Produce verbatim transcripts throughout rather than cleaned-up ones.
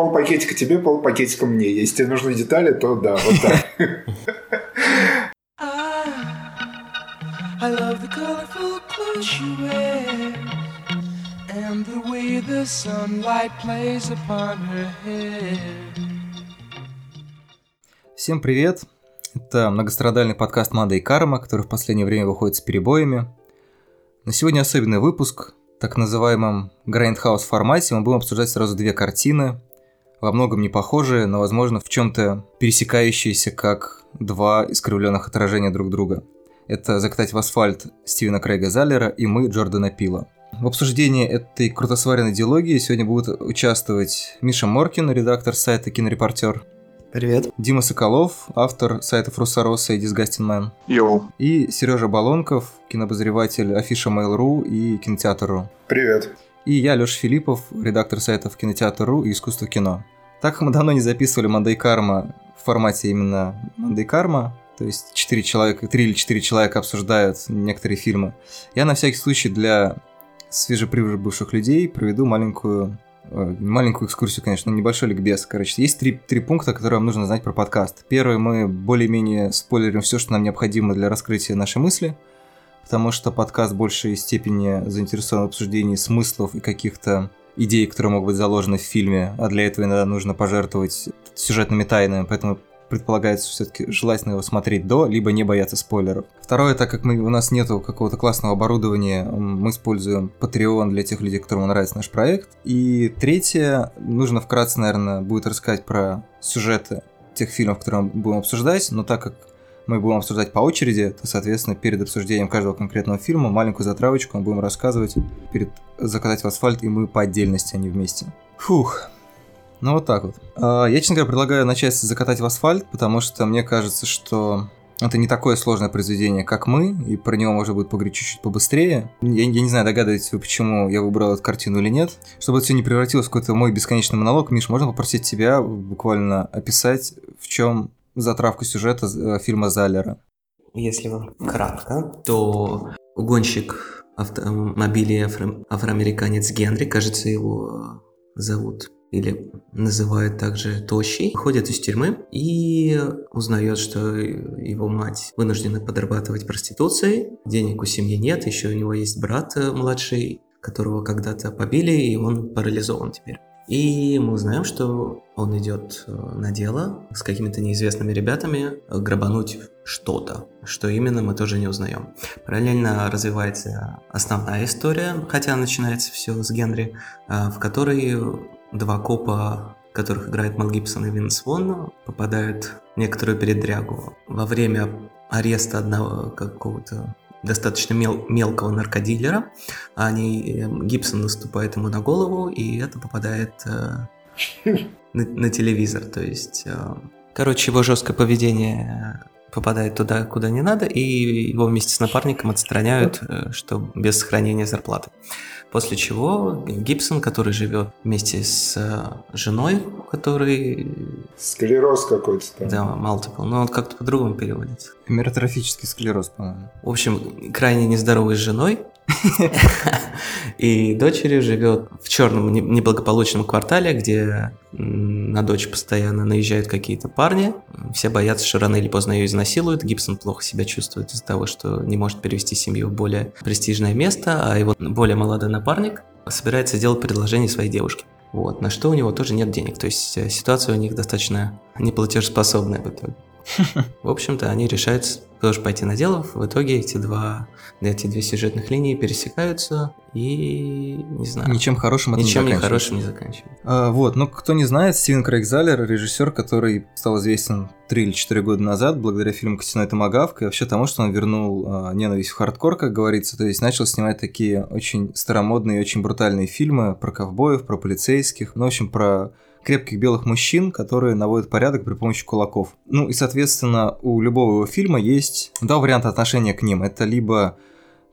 пол пакетика тебе, пол пакетика мне. Если тебе нужны детали, то да, вот так. I love the colorful clothes you wear and the way the sunlight plays upon her hair. Всем привет! Это многострадальный подкаст «Мада и Карма», который в последнее время выходит с перебоями. На сегодня особенный выпуск, так называемом «Грайндхаус-формате». Мы будем обсуждать сразу две картины, во многом не похожие, но, возможно, в чем-то пересекающиеся, как два искривленных отражения друг друга. Это «Закатать в асфальт» Стивена Крейга Залера и «Мы» Джордана Пила. В обсуждении этой крутосваренной диалогии сегодня будут участвовать Миша Моркин, редактор сайта «Кинорепортер», привет. Дима Соколов, автор сайтов «Руссороса» и «Дизгастинмен». Йоу. И Серёжа Болонков, кинобозреватель Афиша Мэйл.ру и Кинотеатр.ру. Привет. И я, Лёша Филиппов, редактор сайтов Кинотеатр.ру и Искусство кино. Так как мы давно не записывали «Манда и Карма» в формате именно «Манда и Карма», то есть четыре человека, три или четыре человека обсуждают некоторые фильмы, я на всякий случай для свежеприбывших людей проведу маленькую... маленькую экскурсию, конечно, небольшой ликбез. Короче, есть три, три пункта, которые вам нужно знать про подкаст. Первый, мы более-менее спойлерим все, что нам необходимо для раскрытия нашей мысли, потому что подкаст в большей степени заинтересован в обсуждении смыслов и каких-то идей, которые могут быть заложены в фильме, а для этого иногда нужно пожертвовать сюжетными тайнами, поэтому предполагается все-таки желательно его смотреть до, либо не бояться спойлеров. Второе, так как мы, у нас нету какого-то классного оборудования, мы используем Patreon для тех людей, которым нравится наш проект. И третье, нужно вкратце, наверное, будет рассказать про сюжеты тех фильмов, которые мы будем обсуждать, но так как мы будем обсуждать по очереди, то, соответственно, перед обсуждением каждого конкретного фильма маленькую затравочку мы будем рассказывать перед «Закатать в асфальт» и «Мы» по отдельности, а не вместе. Фух. Ну вот так вот. Я, честно говоря, предлагаю начать «Закатать в асфальт», потому что мне кажется, что это не такое сложное произведение, как «Мы», и про него можно будет поговорить чуть-чуть побыстрее. Я, я не знаю, догадываетесь вы, почему я выбрал эту картину или нет. Чтобы это все не превратилось в какой-то мой бесконечный монолог, Миш, можно попросить тебя буквально описать, в чем затравка сюжета фильма Залера? Если кратко, то гонщик автомобилей афро- афроамериканец Генри, кажется, его зовут... или называют также Тощий, выходит из тюрьмы и узнает, что его мать вынуждена подрабатывать проституцией, денег у семьи нет, еще у него есть брат младший, которого когда-то побили, и он парализован теперь. И мы узнаем, что он идет на дело с какими-то неизвестными ребятами грабануть что-то, что именно мы тоже не узнаем. Параллельно развивается основная история, хотя начинается все с Генри, в которой два копа, которых играет Мэл Гибсон и Винс Вон, попадают в некоторую передрягу. Во время ареста одного какого-то достаточно мел- мелкого наркодилера они, Гибсон наступает ему на голову, и это попадает э, на, на телевизор. То есть, э, короче, его жесткое поведение попадает туда, куда не надо, и его вместе с напарником отстраняют, э, что без сохранения зарплаты. После чего Гибсон, который живет вместе с женой, который... Склероз какой-то там. Да, multiple, но он как-то по-другому переводится. Амиотрофический склероз, по-моему. В общем, крайне нездоровый с женой. И дочерью живет в черном неблагополучном квартале, где на дочь постоянно наезжают какие-то парни. Все боятся, что рано или поздно ее изнасилуют. Гибсон плохо себя чувствует из-за того, что не может перевести семью в более престижное место, а его более молодой напарник собирается делать предложение своей девушке. Вот, на что у него тоже нет денег. То есть ситуация у них достаточно неплатежеспособная в итоге. В общем-то, они решают тоже пойти на дело. В итоге эти, два, эти две сюжетных линии пересекаются и, не знаю... Ничем хорошим это ничем не заканчивается. Не заканчивается. А, вот, но кто не знает, Стивен Крейг Залер, режиссер, который стал известен три или четыре года назад благодаря фильму «Костяной томагавк» и вообще тому, что он вернул а, ненависть в хардкор, как говорится, то есть начал снимать такие очень старомодные и очень брутальные фильмы про ковбоев, про полицейских, ну, в общем, про... крепких белых мужчин, которые наводят порядок при помощи кулаков. Ну и, соответственно, у любого его фильма есть два варианта отношения к ним. Это либо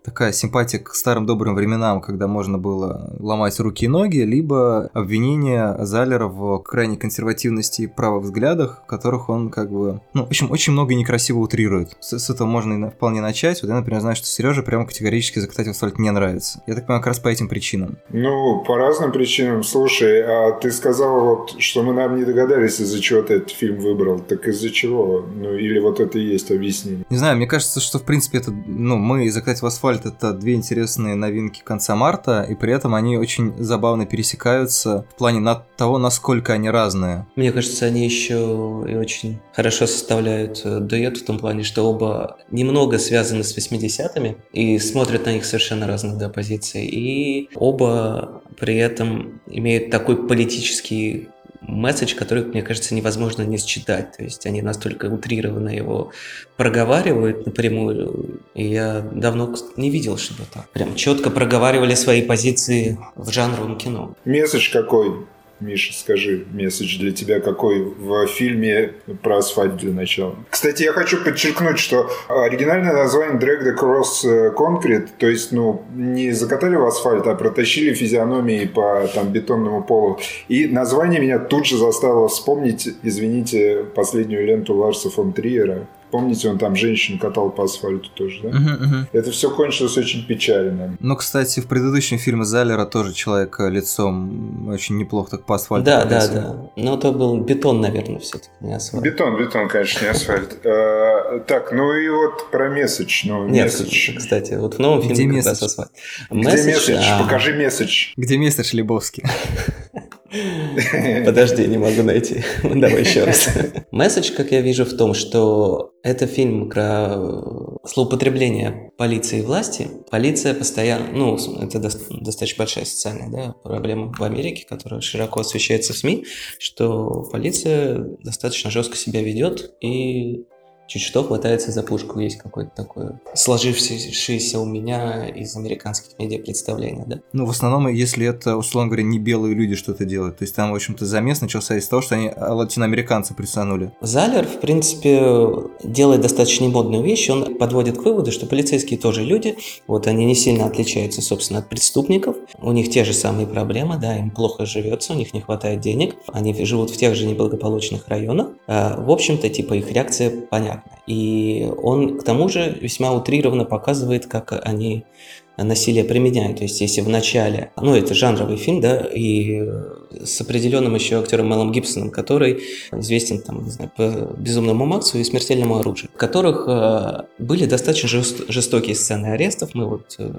такая симпатия к старым добрым временам, когда можно было ломать руки и ноги, либо обвинение Залера в крайней консервативности и правых взглядах, в которых он как бы... Ну, в общем, очень много некрасиво утрирует. С, с этого можно вполне начать. Вот я, например, знаю, что Серёже прямо категорически «Закатать в асфальт» не нравится. Я так понимаю, как раз по этим причинам. Ну, по разным причинам. Слушай, а ты сказал, вот, что мы, нам не догадались, из-за чего ты этот фильм выбрал. Так из-за чего? Ну, или вот это и есть объяснение? Не знаю, мне кажется, что, в принципе, это... Ну, мы «Закатать в асфальт» — это две интересные новинки конца марта, и при этом они очень забавно пересекаются в плане на того, насколько они разные. Мне кажется, они еще и очень хорошо составляют дуэт в том плане, что оба немного связаны с восьмидесятыми и смотрят на них совершенно разных до позиций, и оба при этом имеют такой политический месседж, который, мне кажется, невозможно не считать. То есть они настолько утрированно его проговаривают напрямую. И я давно не видел, чтобы так прям четко проговаривали свои позиции в жанровом кино. Месседж какой? Миша, скажи, месседж для тебя какой в фильме про асфальт для начала? Кстати, я хочу подчеркнуть, что оригинальное название Dragged Across Concrete, то есть, ну, не закатали в асфальт, а протащили физиономии по там бетонному полу. И название меня тут же заставило вспомнить, извините, последнюю ленту Ларса фон Триера. Помните, он там женщину катал по асфальту тоже, да? Uh-huh, uh-huh. Это все кончилось очень печально. Ну, кстати, в предыдущем фильме Залера тоже человек лицом очень неплохо так по асфальту. Да, да, да. Но это был бетон, наверное, все-таки, не асфальт. Бетон, бетон, конечно, не асфальт. Так, ну и вот про месседж. Нет, кстати, вот в новом фильме как раз асфальт. Где месседж? Покажи месседж. Где месседж, Лебовский? Подожди, не могу найти. Давай еще раз. Месседж, как я вижу, в том, что это фильм про злоупотребление полиции и власти. Полиция постоянно... Ну, это достаточно большая социальная, да, проблема в Америке, которая широко освещается в СМИ, что полиция достаточно жестко себя ведет и... чуть что хватается за пушку, есть какое-то такое сложившееся у меня из американских медиа представление, да? Ну, в основном, если это, условно говоря, не белые люди что-то делают, то есть там, в общем-то, замес начался из того, что они латиноамериканцы присанули. Залер, в принципе, делает достаточно немодную вещь, он подводит к выводу, что полицейские тоже люди, вот они не сильно отличаются, собственно, от преступников, у них те же самые проблемы, да, им плохо живется, у них не хватает денег, они живут в тех же неблагополучных районах, в общем-то, типа, их реакция понятна. И он, к тому же, весьма утрированно показывает, как они насилие применяют. То есть, если в начале... Ну, это жанровый фильм, да, и с определенным еще актером Мэлом Гибсоном, который известен, там, не знаю, по «Безумному Максу» и «Смертельному оружию», в которых э, были достаточно жест- жестокие сцены арестов. Мы вот э,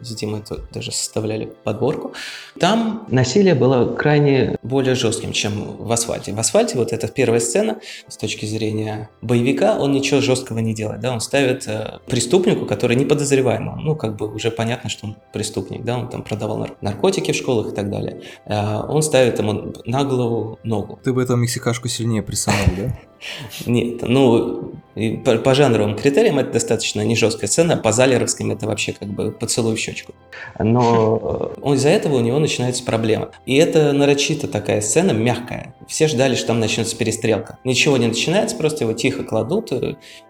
с Димой даже составляли подборку. Там насилие было крайне более жестким, чем в «Асфальте». В «Асфальте» вот эта первая сцена, с точки зрения боевика, он ничего жесткого не делает, да, он ставит э, преступнику, который неподозреваемый, ну, как бы уже по понятно, что он преступник, да, он там продавал наркотики в школах и так далее. Он ставит ему на голову ногу. Ты бы эту мексикашку сильнее прессовал, да? Нет, ну, по жанровым критериям это достаточно не жесткая сцена, а по залеровским это вообще как бы поцелуй в щечку. Но из-за этого у него начинаются проблемы. И это нарочито такая сцена, мягкая. Все ждали, что там начнется перестрелка. Ничего не начинается, просто его тихо кладут,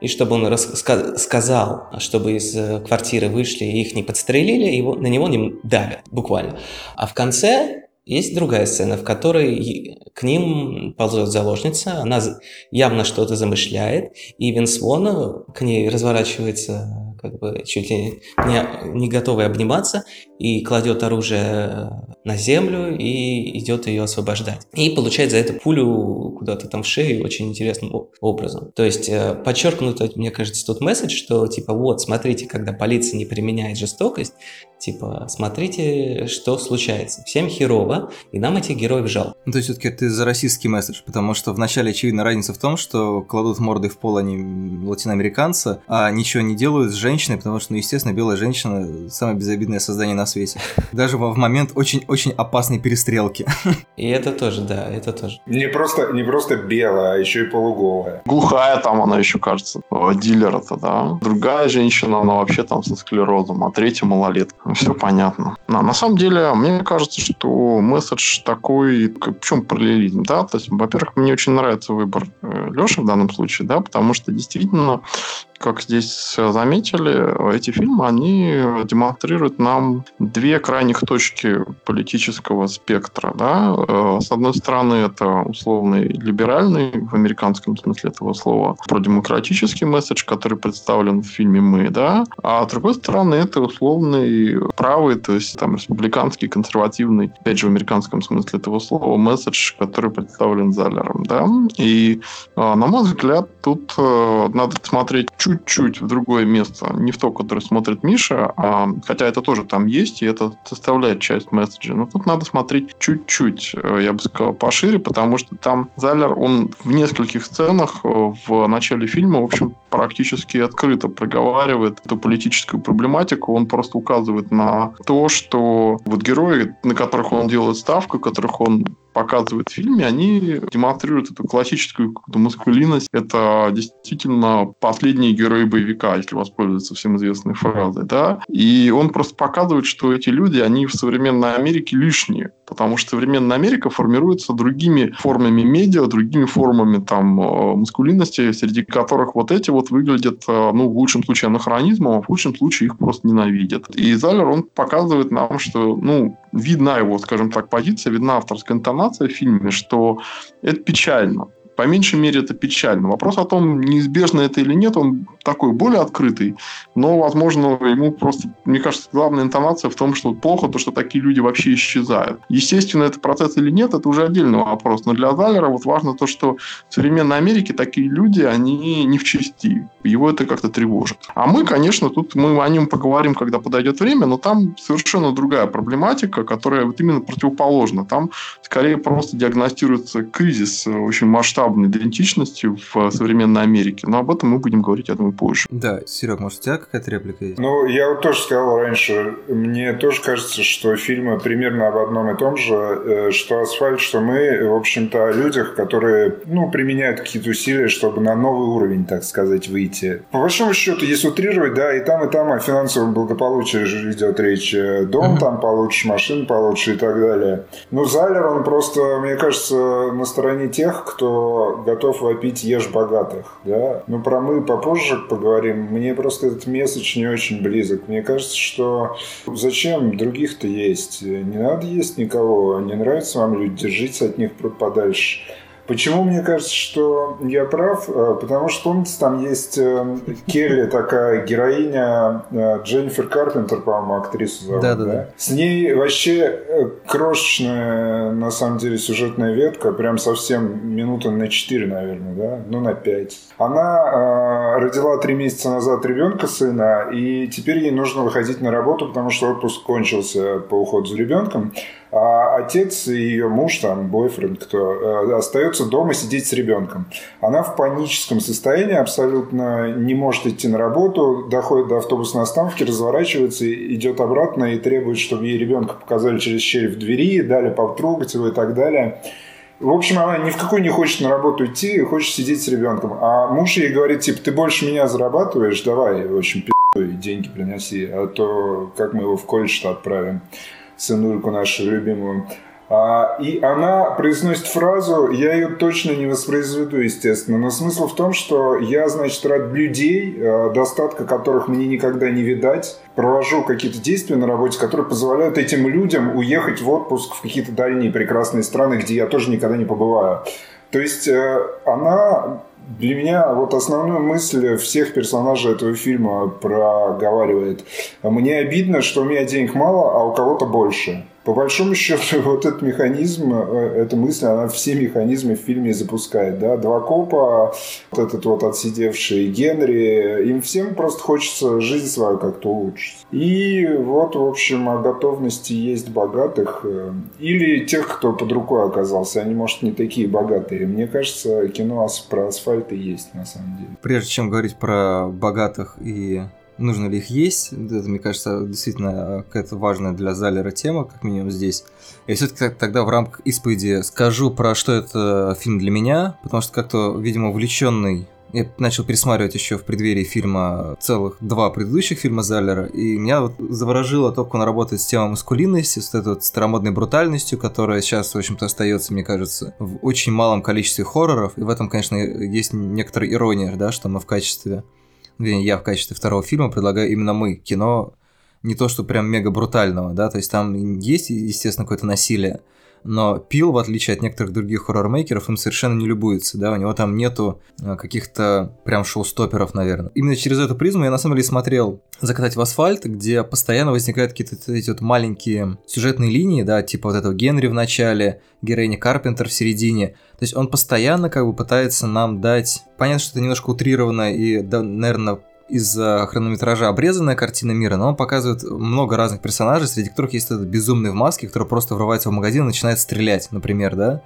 и чтобы он раска- сказал, чтобы из квартиры вышли и их не подстрелили, стрелили, его, на него не давят, буквально. А в конце есть другая сцена, в которой к ним ползет заложница, она явно что-то замышляет, и Винс Вон к ней разворачивается, как бы чуть ли не, не готовый обниматься, и кладет оружие на землю и идет ее освобождать. И получает за это пулю куда-то там в шею очень интересным образом. То есть подчеркнуто, мне кажется, тут месседж, что типа вот, смотрите, когда полиция не применяет жестокость, типа смотрите, что случается. Всем херово, и нам этих героев жалко. Ну, то есть все-таки ты за российский месседж, потому что вначале очевидна разница в том, что кладут мордой в пол они латиноамериканцы, а ничего не делают с женщиной, потому что, ну, естественно, белая женщина самое безобидное создание на свете. Даже в момент очень-очень опасной перестрелки. И это тоже, да, это тоже. Не просто, не просто белая, а еще и полуголая. Глухая там она еще, кажется, дилера-то, да. Другая женщина, она вообще там со склерозом, а третья малолетка. Все понятно. Но, на самом деле, мне кажется, что месседж такой, в чем параллелизм, да. То есть, во-первых, мне очень нравится выбор Леши в данном случае, да, потому что действительно как здесь заметили, эти фильмы, они демонстрируют нам две крайних точки политического спектра. Да? С одной стороны, это условный либеральный, в американском смысле этого слова, продемократический месседж, который представлен в фильме «Мы». Да? А с другой стороны, это условный правый, то есть там, республиканский, консервативный, опять же, в американском смысле этого слова, месседж, который представлен Залером. Да? И, на мой взгляд, тут надо смотреть чуть-чуть в другое место, не в то, которое смотрит Миша, а, хотя это тоже там есть, и это составляет часть месседжа. Но тут надо смотреть чуть-чуть, я бы сказал, пошире, потому что там Залер, он в нескольких сценах в начале фильма, в общем, практически открыто проговаривает эту политическую проблематику. Он просто указывает на то, что вот герои, на которых он делает ставку, которых он показывает в фильме, они демонстрируют эту классическую какую-то маскулинность. Это действительно последние герои боевика, если воспользоваться всем известной фразой. Да? И он просто показывает, что эти люди, они в современной Америке лишние, потому что современная Америка формируется другими формами медиа, другими формами там, маскулинности, среди которых вот эти вот выглядят, ну, в лучшем случае анахронизмом, а в худшем случае их просто ненавидят. И Залер, он показывает нам, что, ну, видна его, скажем так, позиция, видна авторская интонация в фильме, что это печально. По меньшей мере, это печально. Вопрос о том, неизбежно это или нет, он такой более открытый, но, возможно, ему просто, мне кажется, главная интонация в том, что плохо то, что такие люди вообще исчезают. Естественно, это процесс или нет, это уже отдельный вопрос, но для Залера вот важно то, что в современной Америке такие люди, они не в чести. Его это как-то тревожит. А мы, конечно, тут мы о нем поговорим, когда подойдет время, но там совершенно другая проблематика, которая вот именно противоположна. Там скорее просто диагностируется кризис очень масштабный идентичности в современной Америке. Но об этом мы будем говорить, я думаю, позже. Да, Серег, может, у тебя какая-то реплика есть? Ну, я вот тоже сказал раньше, мне тоже кажется, что фильмы примерно об одном и том же, что «Асфальт», что «Мы», в общем-то, о людях, которые, ну, применяют какие-то усилия, чтобы на новый уровень, так сказать, выйти. По большому счету, если утрировать, да, и там, и там о финансовом благополучии идет речь. Дом там получишь, машину получишь и так далее. Ну, Залер, он просто, мне кажется, на стороне тех, кто готов вопить «Ешь богатых». Да? Но про «Мы» попозже поговорим. Мне просто этот месседж не очень близок. Мне кажется, что зачем других-то есть? Не надо есть никого. Не нравятся вам люди, держитесь от них подальше. Почему мне кажется, что я прав? Потому что, помните, там есть Келли, такая героиня, Дженнифер Карпентер, по-моему, актрису зовут. Да, да, да. С ней вообще крошечная, на самом деле, сюжетная ветка, прям совсем минуты на четыре, наверное, да? Ну, на пять. Она родила три месяца назад ребенка, сына, и теперь ей нужно выходить на работу, потому что отпуск кончился по уходу за ребенком. А отец и ее муж, там, бойфренд, кто, остается дома сидеть с ребенком. Она в паническом состоянии, абсолютно не может идти на работу, доходит до автобусной остановки, разворачивается, идет обратно и требует, чтобы ей ребенка показали через щель в двери, дали потрогать его и так далее. В общем, она ни в какую не хочет на работу идти, хочет сидеть с ребенком. А муж ей говорит, типа, ты больше меня зарабатываешь, давай, в общем, пи***й, деньги приноси, а то как мы его в колледж-то отправим. Сынульку нашу любимую. А, и она произносит фразу, я ее точно не воспроизведу, естественно, но смысл в том, что я, значит, рад людей, достатка которых мне никогда не видать, провожу какие-то действия на работе, которые позволяют этим людям уехать в отпуск в какие-то дальние прекрасные страны, где я тоже никогда не побываю. То есть она... Для меня вот основную мысль всех персонажей этого фильма проговаривает. Мне обидно, что у меня денег мало, а у кого-то больше. По большому счету, вот этот механизм, эта мысль, она все механизмы в фильме запускает. Да? Два копа, вот этот вот отсидевший Генри, им всем просто хочется жизнь свою как-то улучшить. И вот, в общем, о готовности есть богатых или тех, кто под рукой оказался. Они, может, не такие богатые. Мне кажется, кино про асфальт и есть, на самом деле. Прежде чем говорить про богатых и... Нужно ли их есть? Это, мне кажется, действительно какая-то важная для Залера тема, как минимум здесь. Я все-таки тогда в рамках исповеди скажу, про что это фильм для меня, потому что как-то, видимо, увлеченный. Я начал пересматривать еще в преддверии фильма целых два предыдущих фильма Залера, и меня вот заворожило то, как он работает с темой маскулинности, с этой вот старомодной брутальностью, которая сейчас, в общем-то, остается, мне кажется, в очень малом количестве хорроров, и в этом, конечно, есть некоторая ирония, да, что мы в качестве я в качестве второго фильма предлагаю именно «Мы». Кино не то, что прям мега брутального, да, то есть там есть, естественно, какое-то насилие, но Пил, в отличие от некоторых других хоррор-мейкеров, им совершенно не любуется, да, у него там нету каких-то прям шоу-стоперов, наверное. Именно через эту призму я, на самом деле, смотрел «Закатать в асфальт», где постоянно возникают какие-то эти вот маленькие сюжетные линии, да, типа вот этого Генри в начале, героини Карпентер в середине, то есть он постоянно как бы пытается нам дать... Понятно, что это немножко утрированно и, да, наверное, из-за хронометража обрезанная картина мира, но он показывает много разных персонажей, среди которых есть этот безумный в маске, который просто врывается в магазин и начинает стрелять, например, да? То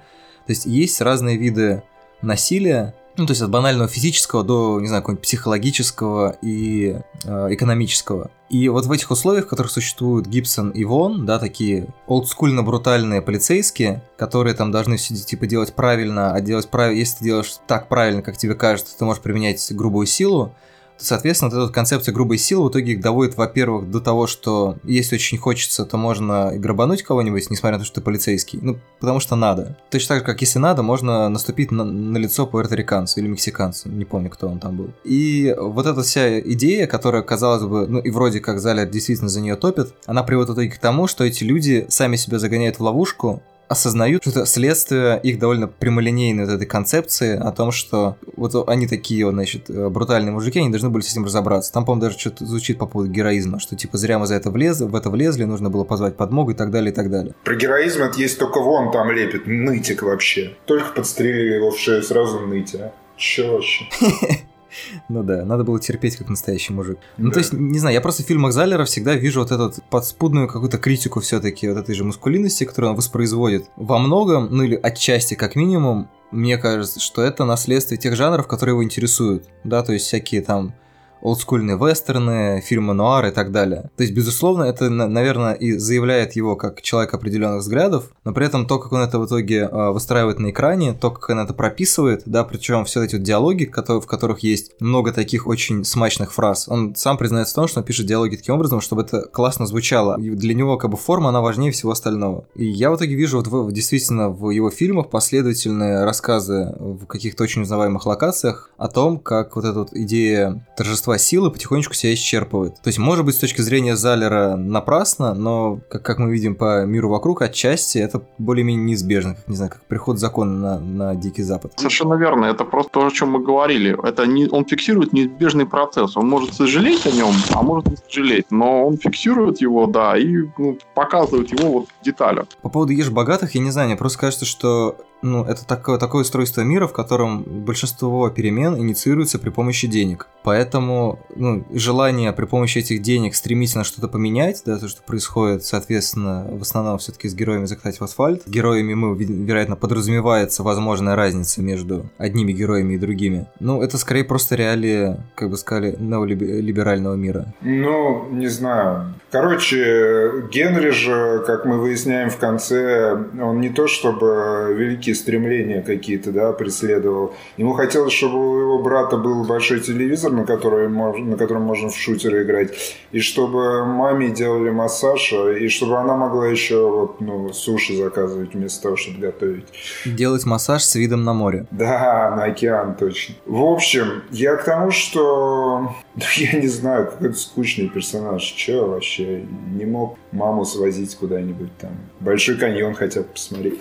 есть есть разные виды насилия, ну, то есть от банального физического до, не знаю, какого-нибудь психологического и э, экономического. И вот в этих условиях, в которых существуют Гибсон и Вон, да, такие олдскульно-брутальные полицейские, которые там должны все типа делать правильно, а делать прав... если ты делаешь так правильно, как тебе кажется, ты можешь применять грубую силу. Соответственно, вот эта вот концепция грубой силы в итоге их доводит, во-первых, до того, что если очень хочется, то можно и грабануть кого-нибудь, несмотря на то, что ты полицейский. Ну, потому что надо. Точно так же, как если надо, можно наступить на, на лицо пуэрториканцу или мексиканцу. Не помню, кто он там был. И вот эта вся идея, которая, казалось бы, ну и вроде как Залер действительно за нее топит, она приводит в итоге к тому, что эти люди сами себя загоняют в ловушку, осознают, что это следствие их довольно прямолинейной вот этой концепции о том, что вот они такие, значит, брутальные мужики, они должны были с этим разобраться. Там, по-моему, даже что-то звучит по поводу героизма, что типа зря мы за это влезли, в это влезли, нужно было позвать подмогу и так далее, и так далее. Про героизм это есть только Вон там лепит, нытик вообще. Только подстрелили его в шею, сразу нытик, а? Чё вообще? Ну да, надо было терпеть, как настоящий мужик. Ну да. То есть, не знаю, я просто в фильмах Залера всегда вижу вот эту подспудную какую-то критику все-таки вот этой же маскулинности, которую он воспроизводит во многом, ну или отчасти как минимум. Мне кажется, что это наследствие тех жанров, которые его интересуют. Да, то есть всякие там олдскульные вестерны, фильмы нуар и так далее. То есть, безусловно, это, наверное, и заявляет его как человек определенных взглядов, но при этом то, как он это в итоге выстраивает на экране, то, как он это прописывает, да, причем все эти вот диалоги, в которых есть много таких очень смачных фраз. Он сам признается в том, что он пишет диалоги таким образом, чтобы это классно звучало. И для него как бы форма, она важнее всего остального. И я в итоге вижу вот действительно в его фильмах последовательные рассказы в каких-то очень узнаваемых локациях о том, как вот эта вот идея торжества силы потихонечку себя исчерпывает. То есть, может быть, с точки зрения Залера напрасно, но, как, как мы видим по миру вокруг, отчасти это более-менее неизбежно, как, не знаю, как приход закона на, на Дикий Запад. Совершенно верно. Это просто то, о чем мы говорили. Это не, он фиксирует неизбежный процесс. Он может сожалеть о нем, а может не сожалеть, но он фиксирует его, да, и ну, показывает его вот в деталях. По поводу «Ешь богатых», я не знаю, мне просто кажется, что ну, это такое, такое устройство мира, в котором большинство перемен инициируется при помощи денег. Поэтому ну, желание при помощи этих денег стремительно что-то поменять, да, то, что происходит, соответственно, в основном все-таки с героями «Закатать в асфальт». Героями мы, вероятно, подразумевается возможная разница между одними героями и другими. Ну, это скорее просто реалии, как бы сказали, неолиберального мира. Ну, не знаю. Короче, Генри же, как мы выясняем в конце, он не то чтобы великий стремления какие-то, да, преследовал. Ему хотелось, чтобы у его брата был большой телевизор, на, который мож... на котором можно в шутеры играть, и чтобы маме делали массаж, и чтобы она могла еще вот, ну, суши заказывать вместо того, чтобы готовить. Делать массаж с видом на море. Да, на океан точно. В общем, я к тому, что... Я не знаю, какой-то скучный персонаж. Че вообще? Не мог маму свозить куда-нибудь там. Большой каньон хотят посмотреть.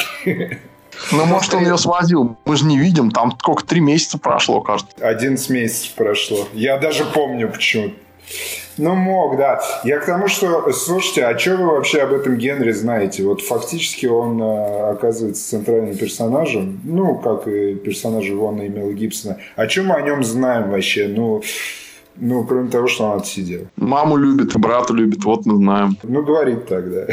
Ну, может, он ее свозил. Мы же не видим. Там сколько? Три месяца прошло, кажется. Одиннадцать месяцев прошло. Я даже помню почему. Ну, мог, да. Я к тому, что... Слушайте, а что вы вообще об этом Генри знаете? Вот фактически он э, оказывается центральным персонажем. Ну, как и персонажи Вона и Мэла Гибсона. А что мы о нем знаем вообще? Ну... Ну, кроме того, что он отсидел. Маму любит, брата любит, вот мы знаем. Ну, говорит так, да.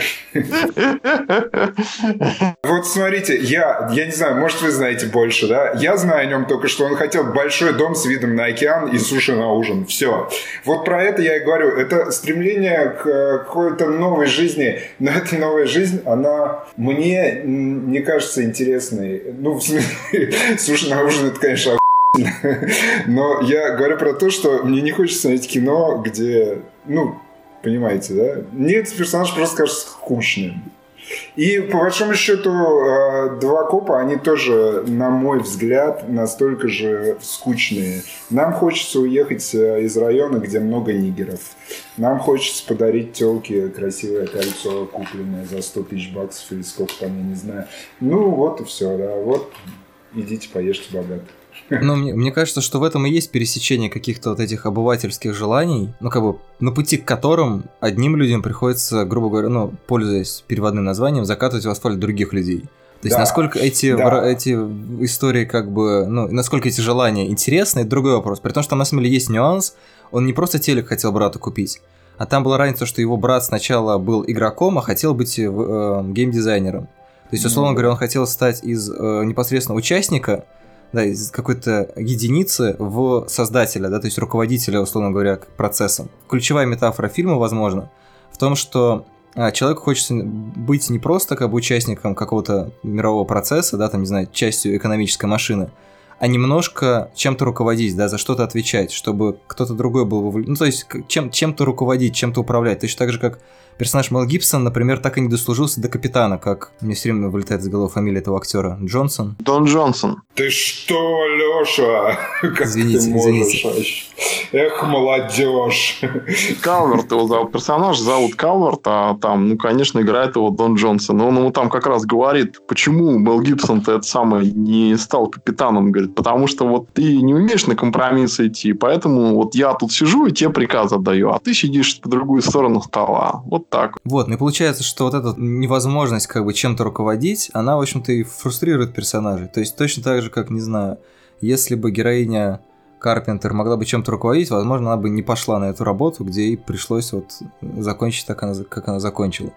Вот смотрите, я, я не знаю, может, вы знаете больше, да? Я знаю о нем только, что он хотел большой дом с видом на океан и суши на ужин. Все. Вот про это я и говорю. Это стремление к какой-то новой жизни. Но эта новая жизнь, она мне не кажется интересной. Ну, в смысле, суши на ужин, это, конечно, охуенно. Но я говорю про то, что мне не хочется смотреть кино, где, ну, понимаете, да? Мне этот персонаж просто кажется скучным. И, по большому счету, два копа, они тоже, на мой взгляд, настолько же скучные. Нам хочется уехать из района, где много нигеров. Нам хочется подарить тёлке красивое кольцо, купленное за сто тысяч баксов или сколько там, я не знаю. Ну, вот и все, да. Вот, идите, поешьте богато. Но мне, мне кажется, что в этом и есть пересечение каких-то вот этих обывательских желаний, ну, как бы, на пути к которым одним людям приходится, грубо говоря, ну, пользуясь переводным названием, закатывать в асфальт других людей. То есть, да, насколько эти, да. в, эти истории, как бы, ну, насколько эти желания интересны, это другой вопрос. При том, что там на самом деле есть нюанс, он не просто телек хотел брату купить, а там была разница, что его брат сначала был игроком, а хотел быть э, геймдизайнером. То есть, условно mm-hmm. говоря, он хотел стать из э, непосредственно участника, да, из какой-то единицы в создателя, да, то есть руководителя, условно говоря, процессом. Ключевая метафора фильма, возможно, в том, что а, человеку хочется быть не просто как бы участником какого-то мирового процесса, да, там, не знаю, частью экономической машины, а немножко чем-то руководить, да, за что-то отвечать, чтобы кто-то другой был вовлечен. Ну, то есть чем, чем-то руководить, чем-то управлять. Точно так же, как персонаж Мэл Гибсон, например, так и не дослужился до капитана, как мне все время вылетает из головы фамилия этого актера. Джонсон? Дон Джонсон. Ты что, Лёша? Как извините, ты можешь? Извините. Эх, молодежь. Калверт его зовут. Персонаж зовут Калверт, а там, ну, конечно, играет его Дон Джонсон. Он ему там как раз говорит, почему Мэл Гибсон-то это самое не стал капитаном, говорит. Потому что вот ты не умеешь на компромиссы идти, поэтому вот я тут сижу и тебе приказ отдаю, а ты сидишь по другую сторону стола. Вот так. Вот, и получается, что вот эта невозможность как бы чем-то руководить, она, в общем-то, и фрустрирует персонажей. То есть точно так же, как, не знаю, если бы героиня Карпентер могла бы чем-то руководить, возможно, она бы не пошла на эту работу, где ей пришлось вот закончить так, она, как она закончила.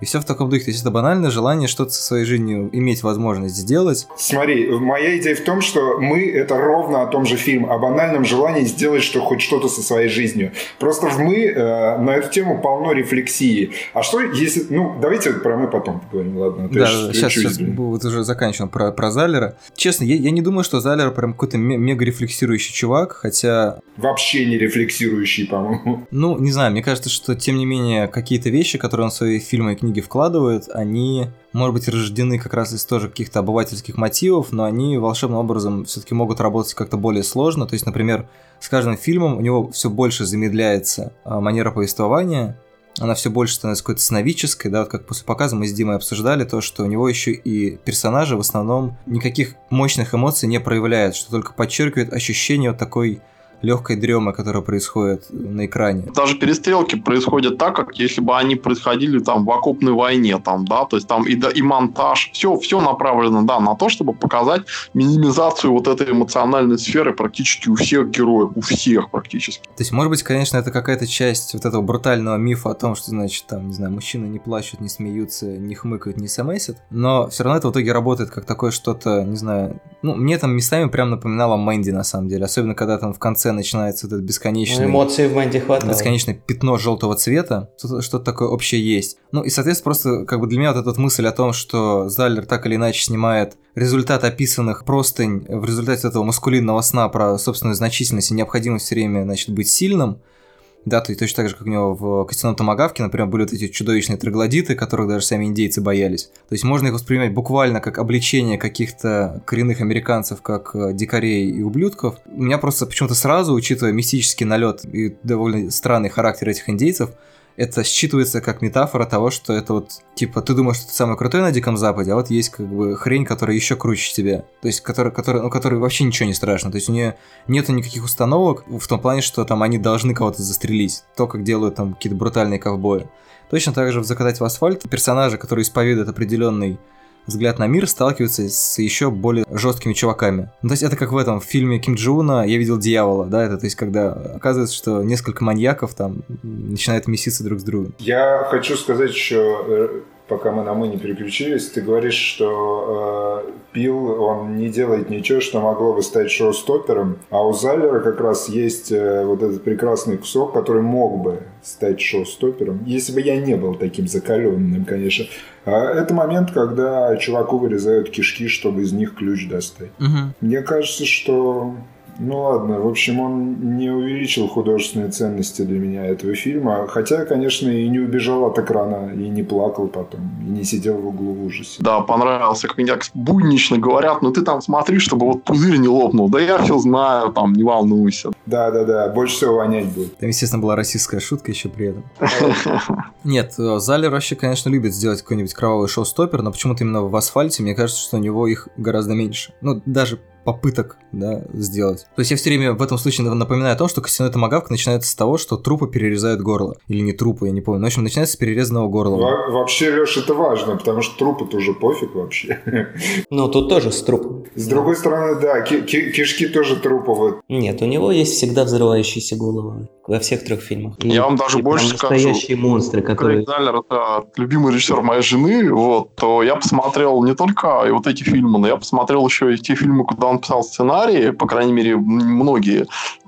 И все в таком духе. То есть это банальное желание что-то со своей жизнью иметь возможность сделать. Смотри, моя идея в том, что мы это ровно о том же фильм, о банальном желании сделать что, хоть что-то со своей жизнью. Просто в «Мы» э, на эту тему полно рефлексии. А что если... Ну, давайте про «Мы» потом поговорим, ладно? Да, сейчас, сейчас вот уже заканчиваем про, про Залера. Честно, я, я не думаю, что Залер прям какой-то мега-рефлексирующий чувак, хотя... Вообще не рефлексирующий, по-моему. Ну, не знаю, мне кажется, что, тем не менее, какие-то вещи, которые он в свои фильмы и книги вкладывают, они, может быть, рождены как раз из тоже каких-то обывательских мотивов, но они волшебным образом все-таки могут работать как-то более сложно. То есть, например, с каждым фильмом у него все больше замедляется манера повествования, она все больше становится какой-то сновидческой, да, вот как после показа мы с Димой обсуждали то, что у него еще и персонажи в основном никаких мощных эмоций не проявляют, что только подчеркивает ощущение вот такой легкой дремы, которая происходит на экране. Даже перестрелки происходят так, как если бы они происходили там в окопной войне, там, да, то есть там и, да, и монтаж, все, все направлено, да, на то, чтобы показать минимизацию вот этой эмоциональной сферы практически у всех героев, у всех практически. То есть, может быть, конечно, это какая-то часть вот этого брутального мифа о том, что, значит, там, не знаю, мужчины не плачут, не смеются, не хмыкают, не смсят, но все равно это в итоге работает как такое что-то, не знаю, ну, мне там местами прям напоминало Мэнди, на самом деле, особенно когда там в конце начинается этот бесконечный... Эмоции в Мэнди хватало. Бесконечное пятно желтого цвета, что-то такое общее есть. Ну и, соответственно, просто как бы для меня вот эта вот мысль о том, что Залер так или иначе снимает результат описанных простынь в результате этого маскулинного сна про собственную значительность и необходимость все время, значит, быть сильным, да, то есть точно так же, как у него в «Костяном томагавке», например, были вот эти чудовищные троглодиты, которых даже сами индейцы боялись. То есть можно их воспринимать буквально как обличение каких-то коренных американцев, как дикарей и ублюдков. У меня просто почему-то сразу, учитывая мистический налет и довольно странный характер этих индейцев, это считывается как метафора того, что это вот, типа, ты думаешь, что ты самый крутой на Диком Западе, а вот есть как бы хрень, которая еще круче тебя, то есть, который, который, ну, который вообще ничего не страшно, то есть у нее нету никаких установок в том плане, что там они должны кого-то застрелить, то, как делают там какие-то брутальные ковбои. Точно так же в «Закатать в асфальт» персонажи, которые исповедуют определенный взгляд на мир, сталкиваются с еще более жесткими чуваками. Ну, то есть это как в этом в фильме Ким Чжо Уна «Я видел дьявола», да, это то есть когда оказывается, что несколько маньяков там начинают меситься друг с другом. Я хочу сказать еще, пока мы на «Мы» не переключились, ты говоришь, что э, Пил, он не делает ничего, что могло бы стать шоу-стоппером, а у Залера как раз есть э, вот этот прекрасный кусок, который мог бы стать шоу-стоппером, если бы я не был таким закаленным, конечно. Это момент, когда чуваку вырезают кишки, чтобы из них ключ достать. Угу. Мне кажется, что Ну ладно, в общем, он не увеличил художественные ценности для меня этого фильма, хотя, конечно, и не убежал от экрана, и не плакал потом, и не сидел в углу в ужасе. Да, понравился, как меня буднично говорят, ну ты там смотри, чтобы вот пузырь не лопнул, да я все знаю, там, не волнуйся. Да-да-да, больше всего вонять будет. Там, естественно, была российская шутка еще при этом. Нет, Залер вообще, конечно, любит сделать какой-нибудь кровавый шоу-стоппер, но почему-то именно в «Асфальте» мне кажется, что у него их гораздо меньше. Ну, даже попыток, да, сделать. То есть я все время в этом случае напоминаю о том, что «Костяной томагавк» начинается с того, что трупы перерезают горло. Или не трупы, я не помню. Но, в общем, начинается с перерезанного горла. Во- вообще, Лёш, это важно, потому что трупы-то уже пофиг вообще. Ну, тут тоже с трупом. С другой стороны, да, ки- ки- кишки тоже труповые. Нет, у него есть всегда взрывающиеся головы. Во всех трех фильмах. Я ну, вам даже больше скажу. Настоящие монстры, которые... Крейг Залер — это любимый режиссер моей жены. Вот, то я посмотрел не только вот эти фильмы, но я посмотрел еще и те фильмы, куда он писал сценарии, по крайней мере, многие.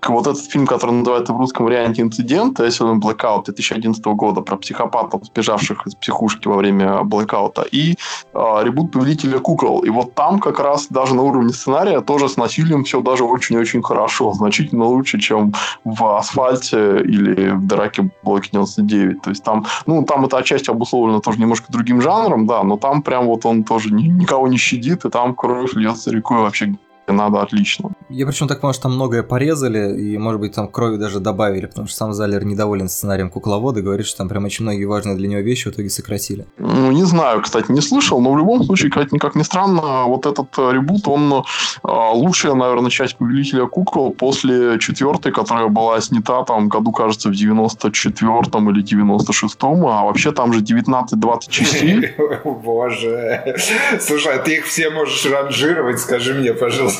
Вот этот фильм, который называется в русском варианте «Инцидент», если он «Блэкаут» две тысячи одиннадцатого года, про психопатов, сбежавших из психушки во время блэкаута, и э, ребут «Повелителя кукол». И вот там как раз даже на уровне сценария тоже с насилием все даже очень-очень хорошо. Значительно лучше, чем в «Асфальте» или в «Драке блоке девяносто девять». То есть там, ну, там эта часть обусловлена тоже немножко другим жанром, да, но там прям вот он тоже ни, никого не щадит, и там кровь льется рекой вообще надо отлично. Я причем так понимаю, что там многое порезали, и, может быть, там крови даже добавили, потому что сам Залер недоволен сценарием «Кукловода», говорит, что там прям очень многие важные для него вещи в итоге сократили. Ну, не знаю, кстати, не слышал, но в любом случае, как ни странно, вот этот ребут, он лучшая, наверное, часть «Повелителя кукол» после четвертой, которая была снята там году, кажется, в девяносто четвёртом или девяносто шестом, а вообще там же девятнадцать-двадцать частей. Боже. Слушай, ты их все можешь ранжировать, скажи мне, пожалуйста.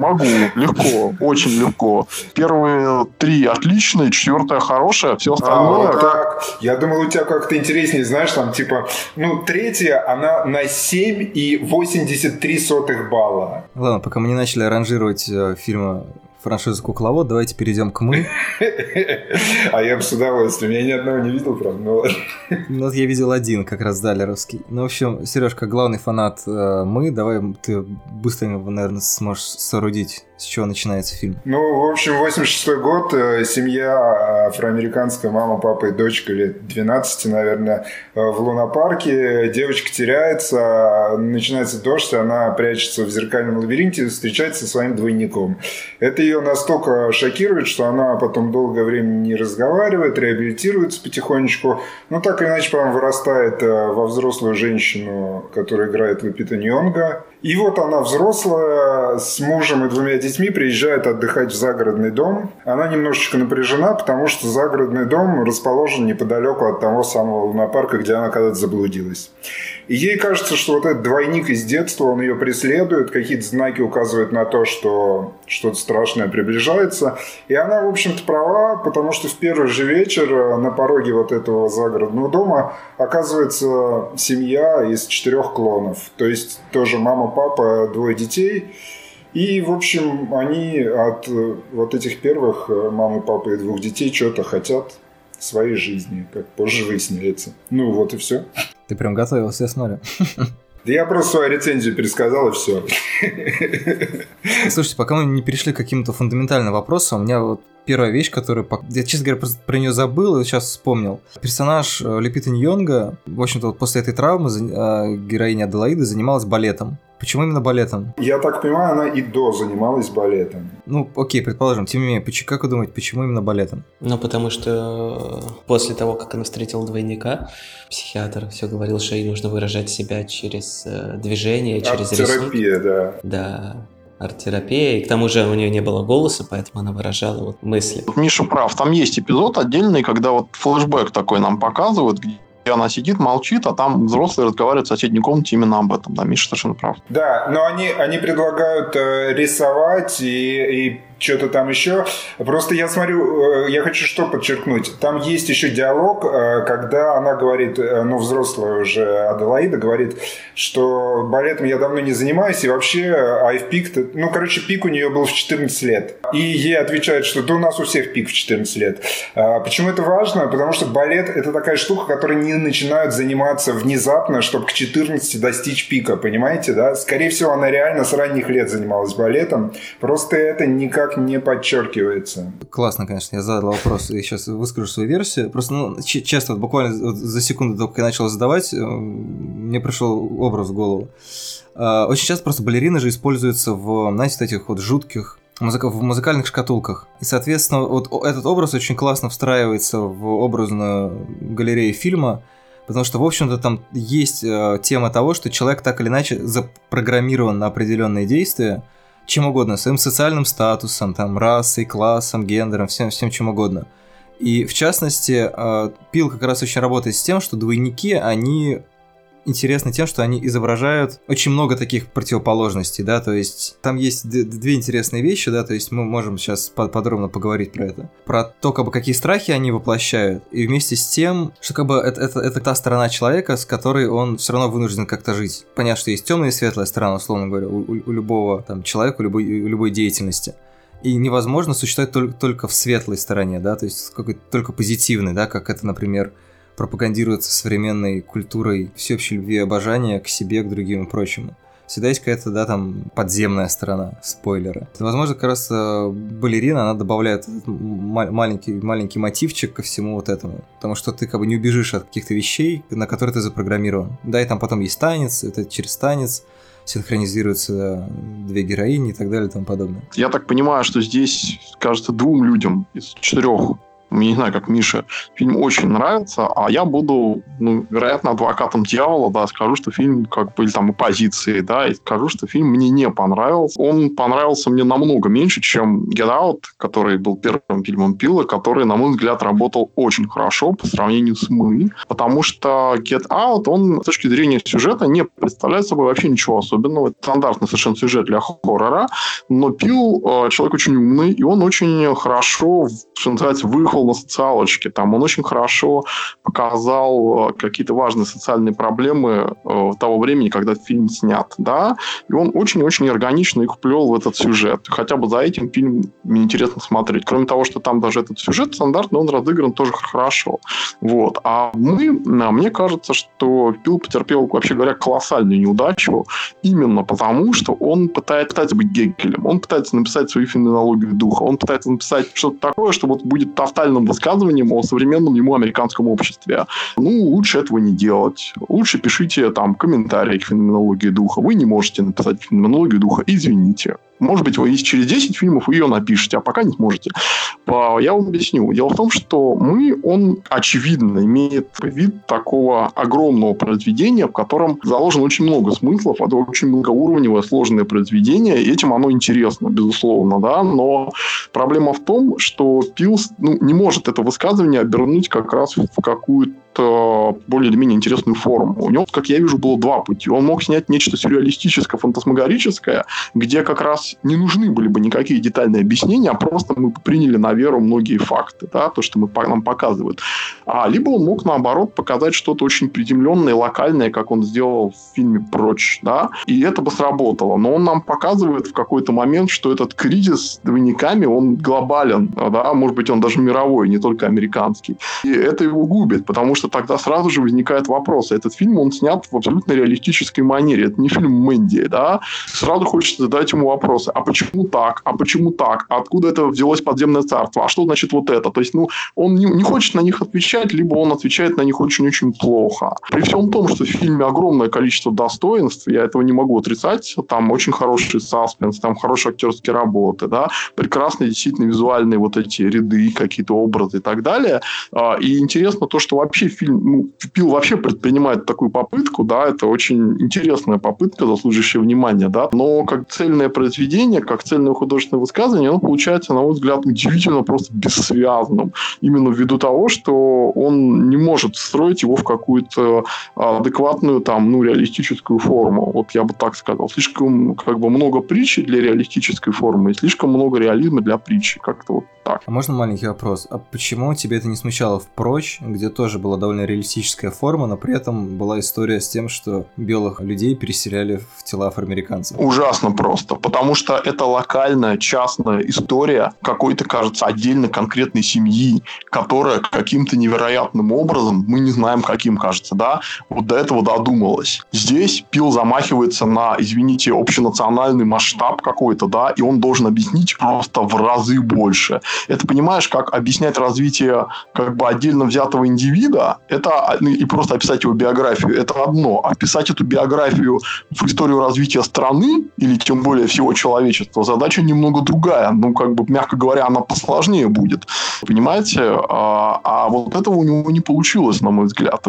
Могу, легко, очень легко. Первые три отличные, четвертая хорошая, все остальное. А, вот как... Я думал, у тебя как-то интереснее, знаешь, там типа, ну, третья, она на семь целых восемьдесят три сотых балла. Ладно, пока мы не начали ранжировать э, фильмы франшизы «Кукловод», давайте перейдем к «Мы». А я бы с удовольствием. Я ни одного не видел, правда, но ладно. Ну, я видел один, как раз далеровский. Ну, в общем, Сережка, главный фанат э, «Мы». Давай ты быстро, наверное, сможешь соорудить, с чего начинается фильм. Ну, в общем, восемьдесят шестой год. Э, семья афроамериканская, мама, папа и дочка, лет двенадцати, наверное, э, в лунопарке. Девочка теряется, начинается дождь, она прячется в зеркальном лабиринте и встречается со своим двойником. Это ее настолько шокирует, что она потом долгое время не разговаривает, реабилитируется потихонечку, но так или иначе, по-моему, вырастает во взрослую женщину, которая играет Лупита Нионго. И вот она взрослая, с мужем и двумя детьми приезжает отдыхать в загородный дом. Она немножечко напряжена, потому что загородный дом расположен неподалеку от того самого лунопарка, где она когда-то заблудилась. И ей кажется, что вот этот двойник из детства, он ее преследует, какие-то знаки указывают на то, что что-то страшное приближается. И она, в общем-то, права, потому что в первый же вечер на пороге вот этого загородного дома оказывается семья из четырех клонов. То есть тоже мама, папа, двое детей. И, в общем, они от вот этих первых, мамы, папы и двух детей, что-то хотят в своей жизни, как позже выясняется. Ну вот и все. Ты прям готовился, я смотрю. Да я просто свою рецензию пересказал, и все. Слушайте, пока мы не перешли к каким-то фундаментальным вопросам, у меня вот первая вещь, которую... Я, честно говоря, про нее забыл и сейчас вспомнил. Персонаж Лупиты Нионго, в общем-то, вот после этой травмы героиня Аделаиды занималась балетом. Почему именно балетом? Я так понимаю, она и до занималась балетом. Ну, окей, предположим. Тем не менее, как вы думаете, почему именно балетом? Ну, потому что после того, как она встретила двойника, психиатр все говорил, что ей нужно выражать себя через движение, через рисунок. Арт-терапия, да. Да. Арт-терапия, и к тому же у нее не было голоса, поэтому она выражала вот мысли. Миша прав, там есть эпизод отдельный, когда вот флешбэк такой нам показывают, где она сидит, молчит, а там взрослые разговаривают в соседней комнате именно об этом. Да, Миша совершенно прав. Да, но они, они предлагают э, рисовать и... и... что-то там еще. Просто я смотрю, я хочу что подчеркнуть. Там есть еще диалог, когда она говорит, ну, взрослая уже Аделаида говорит, что балетом я давно не занимаюсь, и вообще, I've peaked, ну, короче, пик у нее был в четырнадцать лет. и ей отвечают, что да у нас у всех пик в четырнадцать лет. Почему это важно? Потому что балет – это такая штука, которой не начинают заниматься внезапно, чтобы к четырнадцати достичь пика, понимаете, да? Скорее всего, она реально с ранних лет занималась балетом, просто это никак не подчеркивается. Классно, конечно, я задал вопрос, и сейчас выскажу свою версию. Просто, ну, ч- часто, вот, буквально вот, за секунду, только я начал задавать, мне пришел образ в голову. Очень часто просто балерины же используются в, знаете, этих вот жутких, музыка, в музыкальных шкатулках. И, соответственно, вот этот образ очень классно встраивается в образную галерею фильма, потому что, в общем-то, там есть тема того, что человек так или иначе запрограммирован на определенные действия, чем угодно, своим социальным статусом, там, расой, классом, гендером, всем, всем чем угодно. И, в частности, Пил как раз очень работает с тем, что двойники, они... интересны тем, что они изображают очень много таких противоположностей, да, то есть там есть д- две интересные вещи, да, то есть мы можем сейчас под- подробно поговорить про это, про то, как бы, какие страхи они воплощают, и вместе с тем, что как бы это, это, это та сторона человека, с которой он все равно вынужден как-то жить. Понятно, что есть темная и светлая сторона, условно говоря, у, у любого там человека, у любой, у любой деятельности. И невозможно существовать только, только в светлой стороне, да, то есть какой-то только позитивный, да, как это, например, пропагандируется современной культурой всеобщей любви и обожания к себе, к другим и прочему. Всегда есть какая-то, да, там, подземная сторона, спойлеры. Возможно, как раз балерина, она добавляет м- маленький, маленький мотивчик ко всему вот этому. Потому что ты как бы не убежишь от каких-то вещей, на которые ты запрограммирован. Да, и там потом есть танец, это через танец синхронизируются, да, две героини и так далее и тому подобное. Я так понимаю, что здесь, кажется, двум людям из четырех, я не знаю, как Миша, фильм очень нравится, а я буду, ну, вероятно, адвокатом дьявола, да, скажу, что фильм, как были там оппозиции, да, и скажу, что фильм мне не понравился. Он понравился мне намного меньше, чем Get Out, который был первым фильмом Пила, который, на мой взгляд, работал очень хорошо по сравнению с «Мы», потому что Get Out, он, с точки зрения сюжета, не представляет собой вообще ничего особенного. Это стандартный совершенно сюжет для хоррора, но Пил э, человек очень умный, и он очень хорошо, что называется, выход на социалочке. Там он очень хорошо показал какие-то важные социальные проблемы того времени, когда фильм снят. Да? И он очень-очень органично их вплел в этот сюжет. Хотя бы за этим фильм мне интересно смотреть. Кроме того, что там даже этот сюжет стандартный, он разыгран тоже хорошо. Вот. А мы, мне кажется, что Пил потерпел, вообще говоря, колоссальную неудачу именно потому, что он пытается, пытается быть Гегелем. Он пытается написать свою феноменологию духа. Он пытается написать что-то такое, что вот будет тавтальное высказыванием о современном ему американском обществе. Ну, лучше этого не делать. Лучше пишите там комментарии к феноменологии духа. Вы не можете написать феноменологию духа. Извините. Может быть, вы через десять фильмов ее напишете, а пока не сможете. Я вам объясню. Дело в том, что «Мы», он, очевидно, имеет вид такого огромного произведения, в котором заложено очень много смыслов. Это очень многоуровневое, сложное произведение. И этим оно интересно, безусловно, да. Но проблема в том, что Пил, ну, не может это высказывание обернуть как раз в какую-то более или менее интересную форму. У него, как я вижу, было два пути. Он мог снять нечто сюрреалистическое, фантасмагорическое, где как раз не нужны были бы никакие детальные объяснения, а просто мы приняли на веру многие факты, да, то, что мы, нам показывают. А либо он мог, наоборот, показать что-то очень приземленное, локальное, как он сделал в фильме «Прочь», да, и это бы сработало. Но он нам показывает в какой-то момент, что этот кризис с двойниками, он глобален, да, может быть, он даже мировой, не только американский. И это его губит, потому что тогда сразу же возникает вопрос. Этот фильм, он снят в абсолютно реалистической манере. Это не фильм «Мэнди», да? Сразу хочется задать ему вопросы. А почему так? А почему так? А откуда это взялось подземное царство? А что значит вот это? То есть, ну, он не, не хочет на них отвечать, либо он отвечает на них очень-очень плохо. При всем том, что в фильме огромное количество достоинств, я этого не могу отрицать, там очень хороший саспенс, там хорошие актерские работы, да? Прекрасные действительно визуальные вот эти ряды, какие-то образы и так далее. И интересно то, что вообще фильм, ну, Пил вообще предпринимает такую попытку, да, это очень интересная попытка, заслуживающая внимания, да, но как цельное произведение, как цельное художественное высказывание, оно получается, на мой взгляд, удивительно просто бессвязным, именно ввиду того, что он не может встроить его в какую-то адекватную, там, ну, реалистическую форму, вот я бы так сказал, слишком, как бы, много притчи для реалистической формы и слишком много реализма для притчи, как-то вот так. А можно маленький вопрос? А почему тебе это не смущало в «Прочь», где тоже была довольно реалистическая форма, но при этом была история с тем, что белых людей переселяли в тела афроамериканцев? Ужасно просто, потому что это локальная, частная история какой-то, кажется, отдельно конкретной семьи, которая каким-то невероятным образом, мы не знаем каким, кажется, да, вот до этого додумалась. Здесь Пил замахивается на, извините, общенациональный масштаб какой-то, да, и он должен объяснить просто в разы больше. Это, понимаешь, как объяснять развитие как бы отдельно взятого индивида, это и просто описать его биографию, это одно. А описать эту биографию в историю развития страны, или тем более всего человечества, задача немного другая. Ну, как бы, мягко говоря, она посложнее будет. Понимаете? А, а вот этого у него не получилось, на мой взгляд.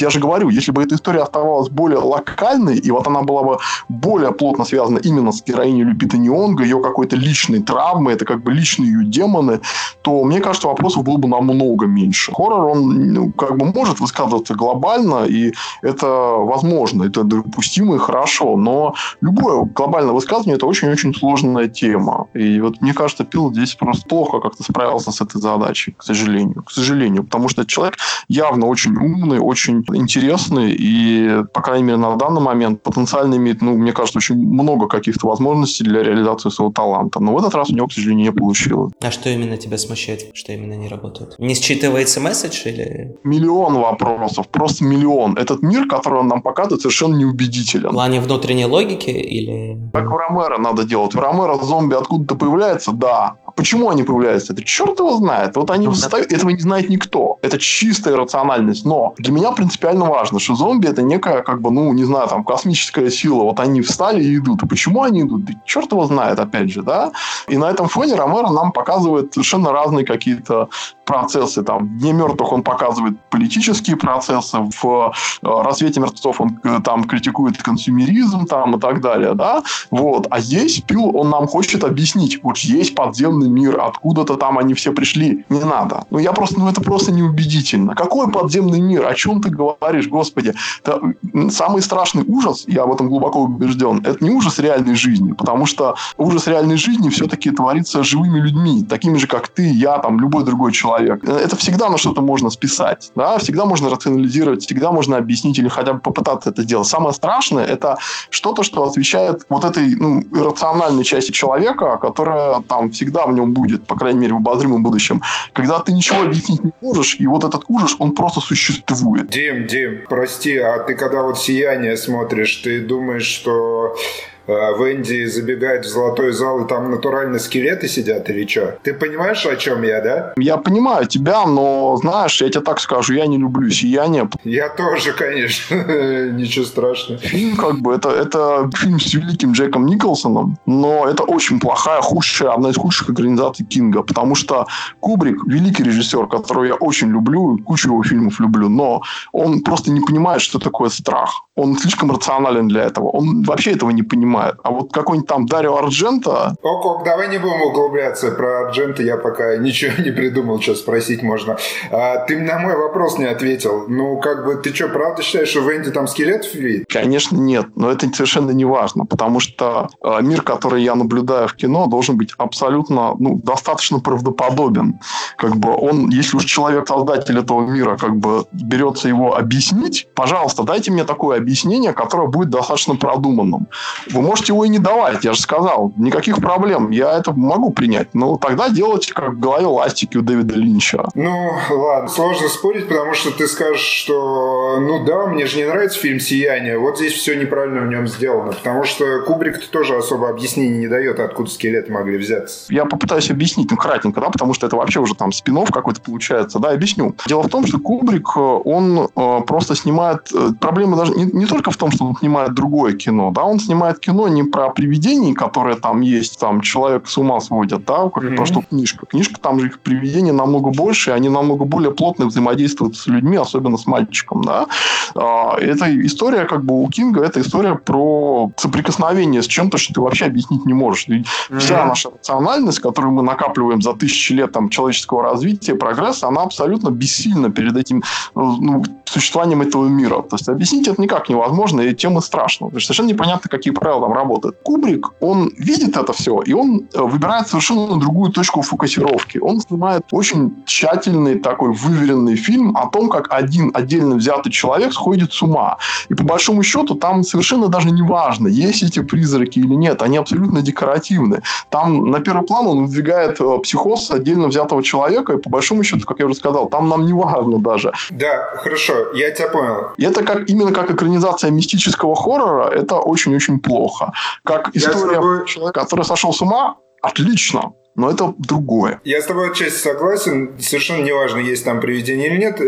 Я же говорю, если бы эта история оставалась более локальной, и вот она была бы более плотно связана именно с героиней Люпиты Нионго, ее какой-то личной травмой, это как бы личные ее демоны, то, мне кажется, вопросов было бы намного меньше. Хоррор, он, ну, как бы может высказываться глобально, и это возможно, это допустимо и хорошо, но любое глобальное высказывание – это очень-очень сложная тема. И вот, мне кажется, Пил здесь просто плохо как-то справился с этой задачей, к сожалению. К сожалению, потому что человек явно очень умный, очень интересный, и, по крайней мере, на данный момент потенциально имеет, ну, мне кажется, очень много каких-то возможностей для реализации своего таланта. Но в этот раз у него, к сожалению, не получилось. А что именно тебя смущает, что именно не работает? Не считывается месседж или... Миллион вопросов, просто миллион. Этот мир, который он нам показывает, совершенно неубедителен. В плане внутренней логики или... Как в Ромеро надо делать. В Ромеро зомби откуда-то появляются, да. Почему они появляются? Это черт его знает. Вот они встают, этого не знает никто. Это чистая иррациональность. Но для меня принципиально важно, что зомби — это некая, как бы, ну, не знаю, там, космическая сила. Вот они встали и идут. И почему они идут? Да черт его знает, опять же, да? И на этом фоне Ромеро нам показывает совершенно разные какие-то процессы. Там, в «Дне мертвых» он показывает политические процессы, в «Рассвете мертвецов» он там критикует консюмеризм, там, и так далее, да? Вот. А здесь Пил, он нам хочет объяснить. Вот есть подземный мир, откуда-то там они все пришли. Не надо. Ну, я просто, ну, это просто неубедительно. Какой подземный мир? О чем ты говоришь, господи? Это самый страшный ужас, я в этом глубоко убежден, это не ужас реальной жизни, потому что ужас реальной жизни все-таки творится живыми людьми, такими же, как ты, я, там, любой другой человек. Это всегда на что-то можно списать, да, всегда можно рационализировать, всегда можно объяснить или хотя бы попытаться это сделать. Самое страшное — это что-то, что отвечает вот этой, ну, иррациональной части человека, которая там всегда в нем будет, по крайней мере, в обозримом будущем. Когда ты ничего объяснить не можешь, и вот этот ужас, он просто существует. Дим, Дим, прости, а ты когда вот «Сияние» смотришь, ты думаешь, что... в Индии забегает в золотой зал, и там натурально скелеты сидят или что? Ты понимаешь, о чем я, да? Я понимаю тебя, но, знаешь, я тебе так скажу, я не люблю «Сияние». Я тоже, конечно. Ничего страшного. Фильм, как бы, это, это фильм с великим Джеком Николсоном, но это очень плохая, худшая, одна из худших экранизаций Кинга, потому что Кубрик, великий режиссер, которого я очень люблю, кучу его фильмов люблю, но он просто не понимает, что такое страх. Он слишком рационален для этого. Он вообще этого не понимает. А вот какой-нибудь там Дарио Ардженто... Ок-ок, давай не будем углубляться. Про Ардженто я пока ничего не придумал, что спросить можно. А, ты на мой вопрос не ответил. Ну, как бы, ты что, правда считаешь, что в Энди там скелетов видит? Конечно, нет. Но это совершенно не важно, потому что э, мир, который я наблюдаю в кино, должен быть абсолютно, ну, достаточно правдоподобен. Как бы он, если уж человек, создатель этого мира, как бы берется его объяснить, пожалуйста, дайте мне такое объяснение, которое будет достаточно продуманным. Вы можете его и не давать, я же сказал. Никаких проблем, я это могу принять. Но тогда делайте, как в голове ластики у Дэвида Линча. Ну, ладно. Сложно спорить, потому что ты скажешь, что, ну да, мне же не нравится фильм «Сияние». Вот здесь все неправильно в нем сделано. Потому что Кубрик тоже особо объяснений не дает, откуда скелеты могли взяться. Я попытаюсь объяснить, ну, кратенько, да, потому что это вообще уже там спин-офф какой-то получается. Да, объясню. Дело в том, что Кубрик, он э, просто снимает... Э, проблема даже не, не только в том, что он снимает другое кино, да, он снимает кино не про привидений, которые там есть, там человек с ума сводит, да, как mm-hmm. про что книжка. Книжка, там же их привидений намного больше, и они намного более плотно взаимодействуют с людьми, особенно с мальчиком, да. Эта история, как бы, у Кинга, это история про соприкосновение с чем-то, что ты вообще объяснить не можешь. Mm-hmm. Вся наша рациональность, которую мы накапливаем за тысячи лет там человеческого развития, прогресса, она абсолютно бессильна перед этим, ну, существованием этого мира. То есть объяснить это никак так невозможно, и тем и страшно. Потому что совершенно непонятно, какие правила там работают. Кубрик, он видит это все, и он выбирает совершенно другую точку фокусировки. Он снимает очень тщательный, такой выверенный фильм о том, как один отдельно взятый человек сходит с ума. И по большому счету там совершенно даже не важно, есть эти призраки или нет. Они абсолютно декоративны. Там на первый план он выдвигает психоз отдельно взятого человека, и по большому счету, как я уже сказал, там нам не важно даже. Да, хорошо, я тебя понял. И это как, именно как экранизация мистического хоррора, это очень-очень плохо. Как история тобой... человека, который сошел с ума, отлично. Но это другое. Я с тобой отчасти согласен. Совершенно неважно, есть там привидение или нет.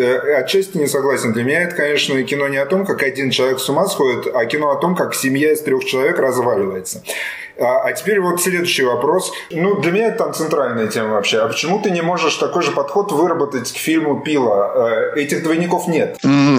Отчасти не согласен. Для меня это, конечно, кино не о том, как один человек с ума сходит, а кино о том, как семья из трех человек разваливается. А, а теперь вот следующий вопрос. Ну, для меня это там центральная тема вообще. А почему ты не можешь такой же подход выработать к фильму Пила? Этих двойников нет.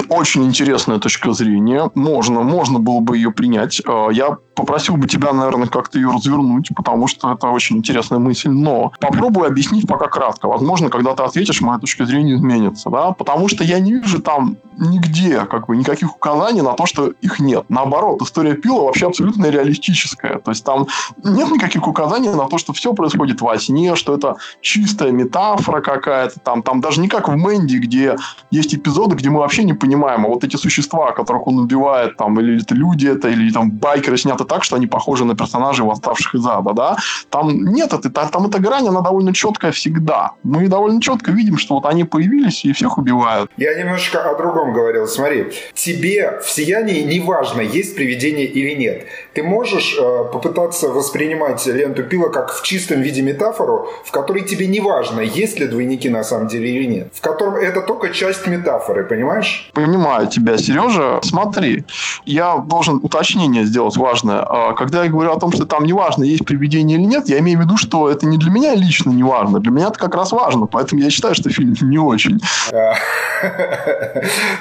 Очень интересная точка зрения. Можно, можно было бы ее принять. Я попросил бы тебя, наверное, как-то ее развернуть, потому что это очень интересная мысль. Но попробую объяснить пока кратко. Возможно, когда ты ответишь, моя точка зрения изменится. Да? Потому что я не вижу там нигде как бы, никаких указаний на то, что их нет. Наоборот, история Пила вообще абсолютно реалистическая. То есть там нет никаких указаний на то, что все происходит во сне, что это чистая метафора какая-то. Там, там даже не как в Мэнди, где есть эпизоды, где мы вообще не понимаем, а вот эти существа, которых он убивает, там, или это люди, это, или там байкеры сняты так, что они похожи на персонажей, восставших из ада. Да? Там нет, это, там эта грань, она довольно четкая всегда. Мы довольно четко видим, что вот они появились и всех убивают. Я немножко о другом говорил. Смотри, тебе в «Сиянии» не важно, есть привидение или нет. Ты можешь э, попытаться воспринимать ленту Пила как в чистом виде метафору, в которой тебе не важно, есть ли двойники на самом деле или нет. В котором это только часть метафоры, понимаешь? Понимаю тебя, Сережа. Смотри, я должен уточнение сделать важное. Когда я говорю о том, что там не важно, есть привидение или нет, я имею в виду, что это не для меня лично не важно. Для меня это как раз важно. Поэтому я считаю, что фильм не очень.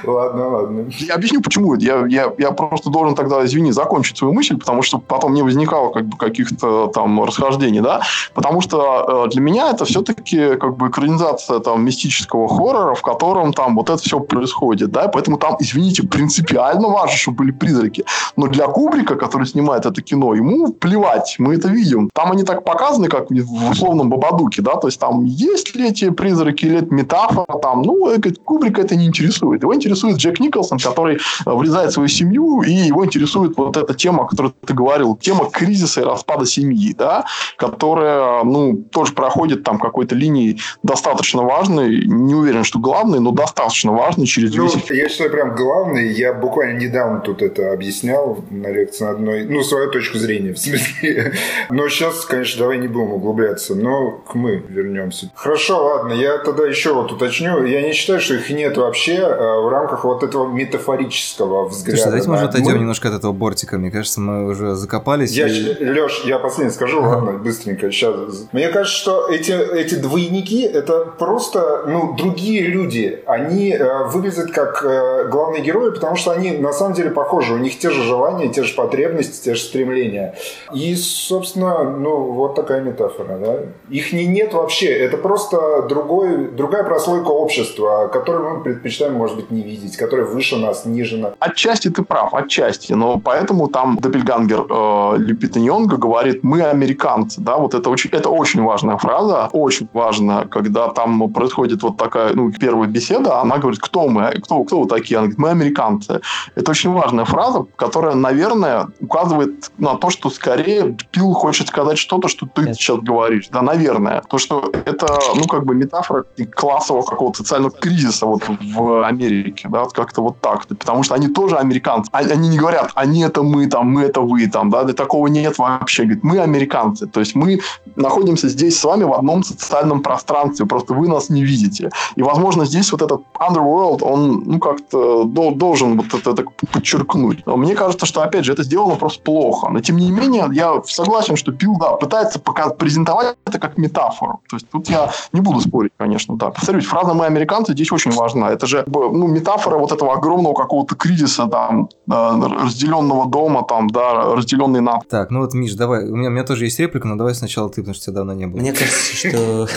Ладно, ладно. Я объясню, почему. Я, я, я просто должен тогда, извини, закончить свою мысль, потому что потом не возникало как бы, каких-то там расхождений. Да? Потому что э, для меня это все-таки как бы, экранизация там, мистического хоррора, в котором там вот это все происходит. Да? Поэтому там, извините, принципиально важно, чтобы были призраки. Но для Кубрика, который снимает это кино, ему плевать. Мы это видим. Там они так показаны, как в условном Бабадуке, да, то есть там есть ли эти призраки, или это метафора, там, ну, Кубрика это не интересует. Его интересует Джек Николсон, который врезает свою семью, и его интересует вот эта тема, о которой ты говорил, тема кризиса и распада семьи, да, которая, ну, тоже проходит там какой-то линией достаточно важной, не уверен, что главной, но достаточно важной через весь... Ну, я считаю, прям главной, я буквально недавно тут это объяснял на лекции одной, ну, свою точку зрения, в смысле. Но сейчас, конечно, давай не будем углубляться, но к мы вернемся. Хорошо, ладно, я тогда еще вот уточню. Я не считаю, что их нет вообще в рамках вот этого метафорического взгляда. Слушай, давайте, да? Может, отойдем мы... немножко от этого бортика. Мне кажется, мы уже закопались. Я, и... Леш, я последний скажу, ладно, быстренько. Сейчас. Мне кажется, что эти, эти двойники, это просто, ну, другие люди. Они э, выглядят как э, главные герои, потому что они на самом деле похожи. У них те же желания, те же потребности, те же стремления. И, собственно, ну, вот такая метафора, да. Их не нет вообще. Это просто другой, другая прослойка общества, которую мы предпочитаем, может быть, не видеть, которая выше нас, ниже нас. Отчасти ты прав, отчасти. Но поэтому там Доппельгангер э, Люпита Нионго говорит: «Мы американцы». Да? Вот это, очень, это очень важная фраза, очень важная, когда там происходит вот такая, ну, первая беседа, она говорит: «Кто мы? Кто, кто вы такие?» Она говорит: «Мы американцы». Это очень важная фраза, которая, наверное, указывает на то, что скорее Пил хочет сказать что-то, что ты сейчас говоришь. Да, наверное. То, что это, ну, как бы метафора классового какого-то социального кризиса вот в Америке, да, как-то вот так. Потому что они тоже американцы. Они не говорят: они это мы, там, мы это вы, там, да, такого нет вообще. Говорит: мы американцы. То есть мы находимся здесь с вами в одном социальном пространстве, просто вы нас не видите. И, возможно, здесь вот этот Underworld, он, ну, как-то должен вот это, это подчеркнуть. Но мне кажется, что, опять же, это сделано просто плохо. Но, тем не менее, я согласен, что Пил, да, пытается пока презентовать это как метафору. То есть тут я не буду спорить, конечно, да. Повторюсь, фраза «мы американцы» здесь очень важна. Это же, ну, метафора вот этого огромного какого-то кризиса, там, разделенного дома, там, да, а разделенный на... Так, ну вот, Миш, давай, у меня, у меня тоже есть реплика, но давай сначала ты, потому что тебя давно не было. Мне кажется, что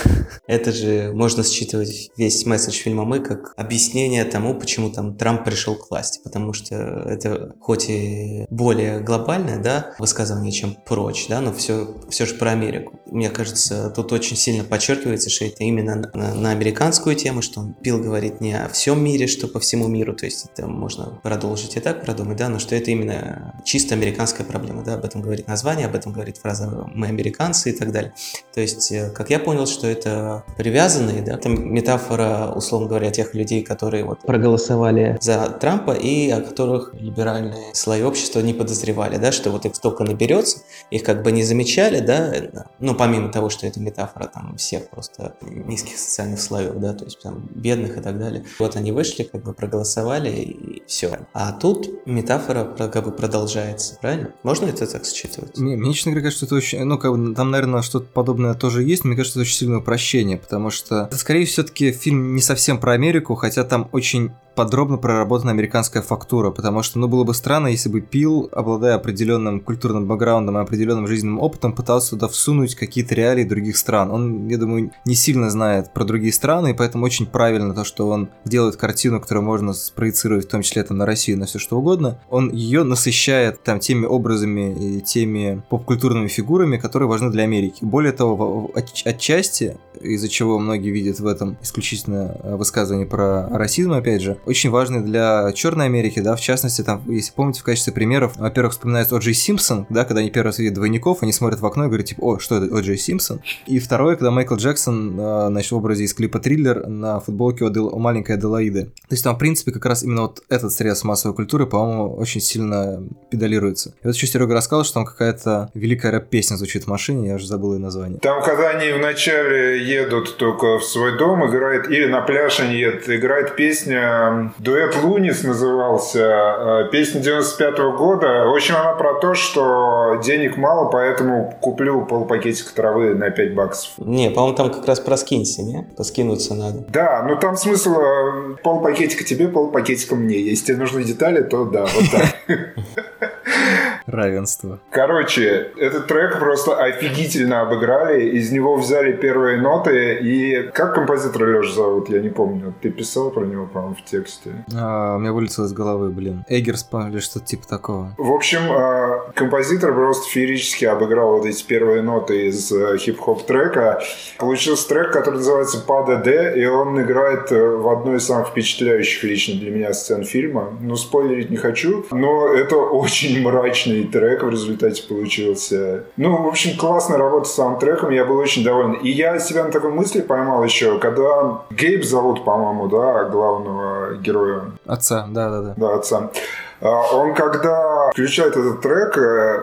это же можно считывать весь месседж фильма «Мы» как объяснение тому, почему там Трамп пришел к власти, потому что это хоть и более глобальное, да, высказывание, чем «Прочь», да, но все, все же про Америку. Мне кажется, тут очень сильно подчеркивается, что это именно на, на американскую тему, что Пил говорит не о всем мире, что по всему миру, то есть это можно продолжить и так продумать, да, но что это именно чисто американская проблема, да, об этом говорит название, об этом говорит фраза «мы американцы» и так далее. То есть, как я понял, что это привязанные, да, это метафора, условно говоря, тех людей, которые вот проголосовали за Трампа и о которых либеральные слои общества не подозревали, да, что вот их столько наберется, их как бы не замечали, да, ну, помимо того, что это метафора там всех просто низких социальных слоев, да, то есть там бедных и так далее. Вот они вышли, как бы проголосовали и все. А тут метафора как бы продолжается, правильно? Можно это так считывать? Мне, мне честно говоря, кажется, что это очень, ну, как бы там, наверное, что-то подобное тоже есть, мне кажется, это очень сильное упрощение, потому что это, скорее, все-таки фильм не совсем про Америку, хотя там очень подробно проработана американская фактура, потому что, ну, было бы странно, если бы Пил, обладая определенным культурным бэкграундом и определенным жизненным опытом, пытался туда всунуть какие-то реалии других стран. Он, я думаю, не сильно знает про другие страны, и поэтому очень правильно то, что он делает картину, которую можно спроецировать, в том числе там на Россию, на все что угодно. Он ее насыщает там теми образами и теми поп-культурными фигурами, которые важны для Америки. Более того, от- отчасти, из-за чего многие видят в этом исключительно высказывание про расизм, опять же, очень важный для Черной Америки, да, в частности, там, если помните, в качестве примеров, во-первых, вспоминается Оджи Симпсон, да, когда они первый раз видят двойников, они смотрят в окно и говорят, типа, о, что это, Оджи Симпсон? И второе, когда Майкл Джексон, э, значит, в образе из клипа «Триллер» на футболке у, Адел... у маленькой Аделаиды. То есть там, в принципе, как раз именно вот этот срез массовой культуры, по-моему, очень сильно педалируется. И вот еще Серега рассказал, что там какая-то великая рэп-песня звучит в машине, я уже забыл ее название. Там, когда они вначале едут только в свой дом, играет, или на пляж они едут, играет песня «Дуэт Лунис» назывался, песня девяносто пятого года. В общем, она про то, что денег мало, поэтому куплю полпакетика травы на пять баксов. Не, по-моему, там как раз про скинься, не? Поскинуться надо. Да, но там смысл полпакетика тебе, полпакетика мне. Если тебе нужны детали, то да, вот так. Равенство. Короче, этот трек просто офигительно обыграли, из него взяли первые ноты, и как композитора Лёша зовут, я не помню, ты писал про него, по-моему, в тексте? А, у меня вылетело из головы, блин. Эггерс, или что-то типа такого. В общем, композитор просто феерически обыграл вот эти первые ноты из хип-хоп трека. Получился трек, который называется «Пада Д», и он играет в одной из самых впечатляющих лично для меня сцен фильма. Ну, спойлерить не хочу, но это очень мрачно трек в результате получился. Ну, в общем, классная работа с саундтреком, я был очень доволен. И я себя на такой мысли поймал еще, когда Гейб зовут, по-моему, да, главного героя. Отца, да-да-да. Да, отца. Он, когда включает этот трек,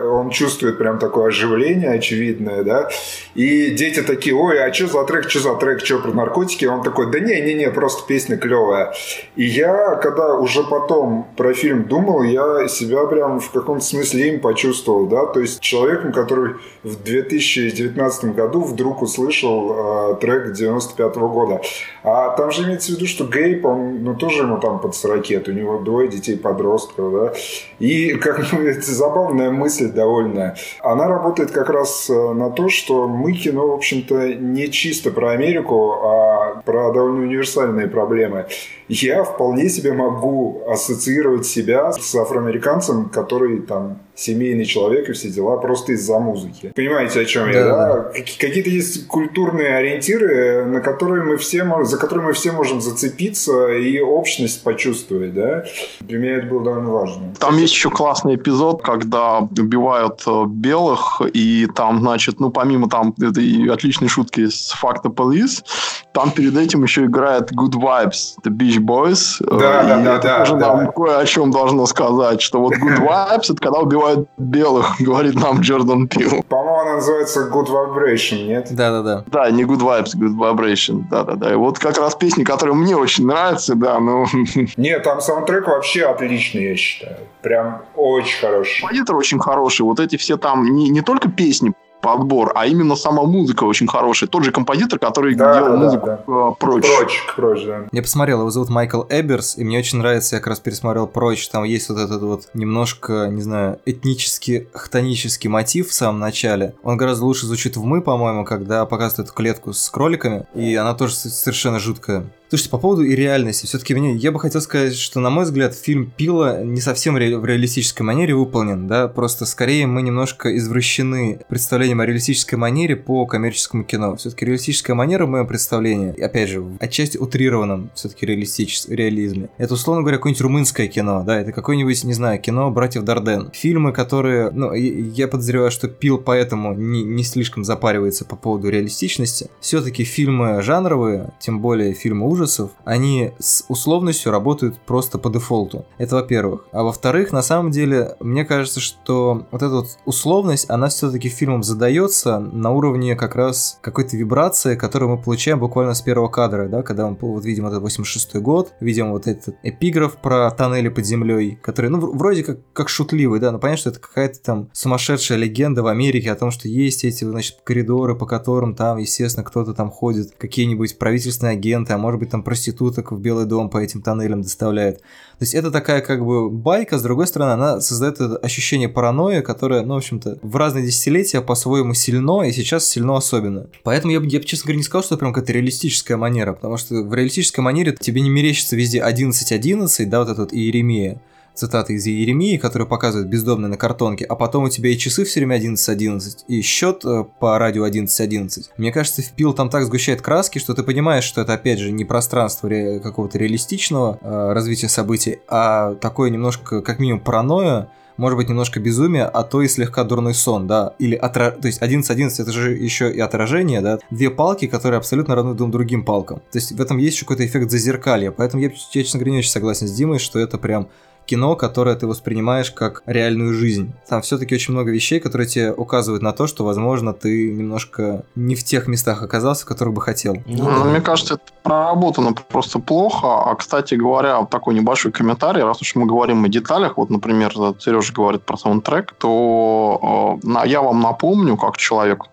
он чувствует прям такое оживление очевидное, да, и дети такие, ой, а что за трек, что за трек, что про наркотики, он такой, да не-не-не, просто песня клевая. И я, когда уже потом про фильм думал, я себя прям в каком-то смысле им почувствовал, да, то есть человеком, который в две тысячи девятнадцатом году вдруг услышал э, трек девяносто пятого года. А там же имеется в виду, что Гейб, он, ну, тоже ему там под сорок лет, у него двое детей-подростков, да? И как ну, это забавная мысль довольно. Она работает как раз на то, что мы кино, в общем-то, не чисто про Америку, а про довольно универсальные проблемы. Я вполне себе могу ассоциировать себя с афроамериканцем, который там семейный человек и все дела просто из-за музыки. Понимаете, о чем да, я, да? да? Какие-то есть культурные ориентиры, на которые мы все, за которые мы все можем зацепиться и общность почувствовать, да? Для меня это было довольно важно. Там есть еще классный эпизод, когда убивают белых, и там, значит, ну, помимо там этой отличной шутки с Fuck the Police, там перед этим еще играет Good Vibes, The Beach Boys. Да, и да, да, это да, тоже да, нам да. кое о чем должно сказать, что вот Good Vibes — это когда убивают белых, говорит нам Джордан Пил. По-моему, она называется Good Vibration, нет? Да-да-да. Да, не Good Vibes, Good Vibration. Да-да-да. И вот как раз песня, которая мне очень нравится, да, ну... Нет, там саундтрек вообще отличный, я считаю. Прям очень хороший. Композитор очень хороший. Вот эти все там не, не только песни, подбор, а именно сама музыка очень хорошая. Тот же композитор, который да, делал да, музыку да, да. «Прочь». «Прочь», «Прочь», да. Я посмотрел, его зовут Майкл Эберс, и мне очень нравится, я как раз пересмотрел «Прочь», там есть вот этот вот немножко, не знаю, этнический, хтонический мотив в самом начале. Он гораздо лучше звучит в «Мы», по-моему, когда показывают эту клетку с кроликами, и она тоже совершенно жуткая. Слушайте, по поводу и реальности, все-таки мне, я бы хотел сказать, что, на мой взгляд, фильм Пила не совсем ре- в реалистической манере выполнен, да, просто скорее мы немножко извращены представлением о реалистической манере по коммерческому кино. Все-таки реалистическая манера в моем представлении, опять же, в отчасти утрированном все-таки реалистич... реализме, это, условно говоря, какое-нибудь румынское кино, да, это какое-нибудь, не знаю, кино братьев Дарден. Фильмы, которые, ну, я подозреваю, что Пил поэтому не, не слишком запаривается по поводу реалистичности. Все-таки фильмы жанровые, тем более фильмы ужасов, Ужасов, они с условностью работают просто по дефолту. Это во-первых. А во-вторых, на самом деле, мне кажется, что вот эта вот условность, она все-таки фильмом задается на уровне как раз какой-то вибрации, которую мы получаем буквально с первого кадра, да, когда мы вот видим этот восемьдесят шестой год, видим вот этот эпиграф про тоннели под землей, который, ну, вроде как, как шутливый, да, но понятно, что это какая-то там сумасшедшая легенда в Америке о том, что есть эти, значит, коридоры, по которым там, естественно, кто-то там ходит, какие-нибудь правительственные агенты, а может быть, там проституток в Белый дом по этим тоннелям доставляет. То есть это такая как бы байка, с другой стороны, она создает это ощущение паранойи, которое, ну, в общем-то, в разные десятилетия по-своему сильно, и сейчас сильно особенно. Поэтому я бы, я, честно говоря, не сказал, что это прям какая-то реалистическая манера, потому что в реалистической манере тебе не мерещится везде одиннадцать одиннадцать, да, вот этот вот Иеремия, цитаты из Иеремии, которые показывают бездомные на картонке, а потом у тебя и часы все время одиннадцать одиннадцать, и счет по радио одиннадцать одиннадцать. Мне кажется, Пил там так сгущает краски, что ты понимаешь, что это, опять же, не пространство ре- какого-то реалистичного э, развития событий, а такое немножко, как минимум, паранойя, может быть, немножко безумие, а то и слегка дурной сон, да, или отра... то есть одиннадцать одиннадцать это же еще и отражение, да, две палки, которые абсолютно равны друг другим палкам. То есть в этом есть еще какой-то эффект зазеркалья, поэтому я, честно говоря, не очень согласен с Димой, что это прям кино, которое ты воспринимаешь как реальную жизнь. Там все-таки очень много вещей, которые тебе указывают на то, что, возможно, ты немножко не в тех местах оказался, в которых бы хотел. Ну, да. Мне кажется, это проработано просто плохо. А, кстати говоря, такой небольшой комментарий, раз уж мы говорим о деталях, вот, например, Сережа говорит про саундтрек, то э, я вам напомню, как человек,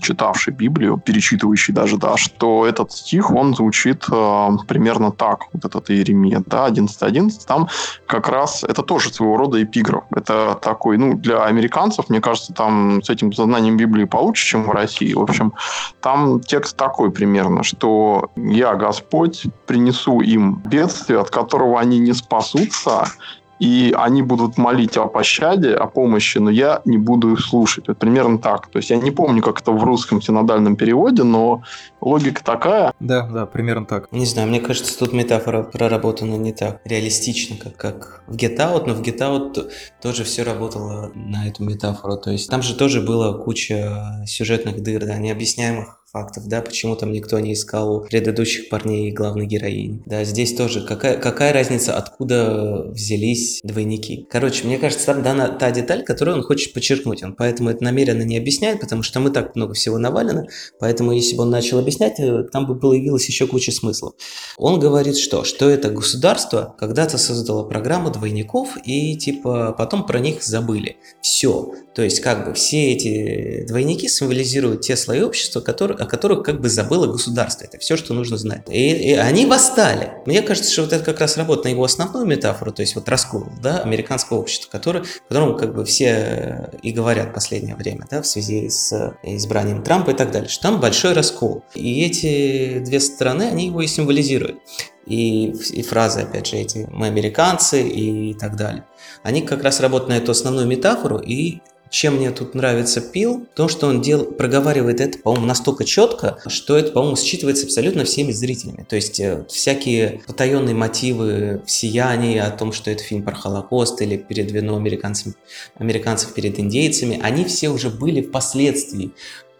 читавший Библию, перечитывающий даже, да, что этот стих, он звучит э, примерно так, вот этот Иеремия, да, одиннадцать одиннадцать, там как раз это тоже своего рода эпиграф. Это такой, ну, для американцев, мне кажется, там с этим сознанием Библии получше, чем в России. В общем, там текст такой примерно, что «Я, Господь, принесу им бедствие, от которого они не спасутся, и они будут молить о пощаде, о помощи, но я не буду их слушать». Вот примерно так. То есть я не помню, как это в русском синодальном переводе, но логика такая. Да, да, примерно так. Не знаю, мне кажется, тут метафора проработана не так реалистично, как, как в Get Out, но в Get Out тоже все работало на эту метафору. То есть там же тоже была куча сюжетных дыр, да, необъясняемых фактов, да, почему там никто не искал предыдущих парней и главной героини. Да, здесь тоже какая, какая разница, откуда взялись двойники. Короче, мне кажется, там дана та деталь, которую он хочет подчеркнуть. Он поэтому это намеренно не объясняет, потому что там и так много всего навалено, поэтому если бы он начал объяснять, там бы появилась еще куча смыслов. Он говорит, что, что это государство когда-то создало программу двойников и типа потом про них забыли. Все. То есть как бы все эти двойники символизируют те слои общества, которые о которых как бы забыло государство. Это все, что нужно знать. И, и они восстали. Мне кажется, что вот это как раз работа на его основную метафору, то есть вот раскол, да, американского общества, который, которому как бы все и говорят в последнее время, да, в связи с избранием Трампа и так далее, что там большой раскол. И эти две стороны, они его и символизируют. И, и фразы, опять же, эти «мы американцы» и так далее. Они как раз работают на эту основную метафору. И чем мне тут нравится Пил, то, что он дел... проговаривает это, по-моему, настолько четко, что это, по-моему, считывается абсолютно всеми зрителями. То есть э, всякие потаенные мотивы в «Сиянии», о том, что это фильм про Холокост или перед вином американцев перед индейцами, они все уже были впоследствии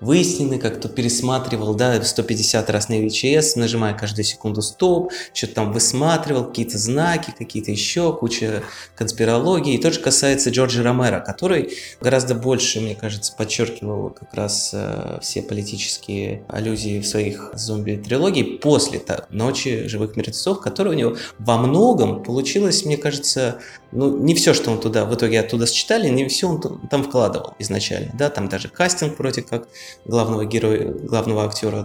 выяснены, как кто пересматривал, да, сто пятьдесят раз на ви эйч эс, нажимая каждую секунду стоп, что-то там высматривал, какие-то знаки, какие-то еще, куча конспирологии. И тоже касается Джорджа Ромеро, который гораздо больше, мне кажется, подчеркивал как раз э, все политические аллюзии в своих зомби-трилогии после так, «Ночи живых мертвецов», которая у него во многом получилось, мне кажется, ну, не все, что он туда, в итоге оттуда считали, не все он там вкладывал изначально, да, там даже кастинг вроде как главного героя, главного актера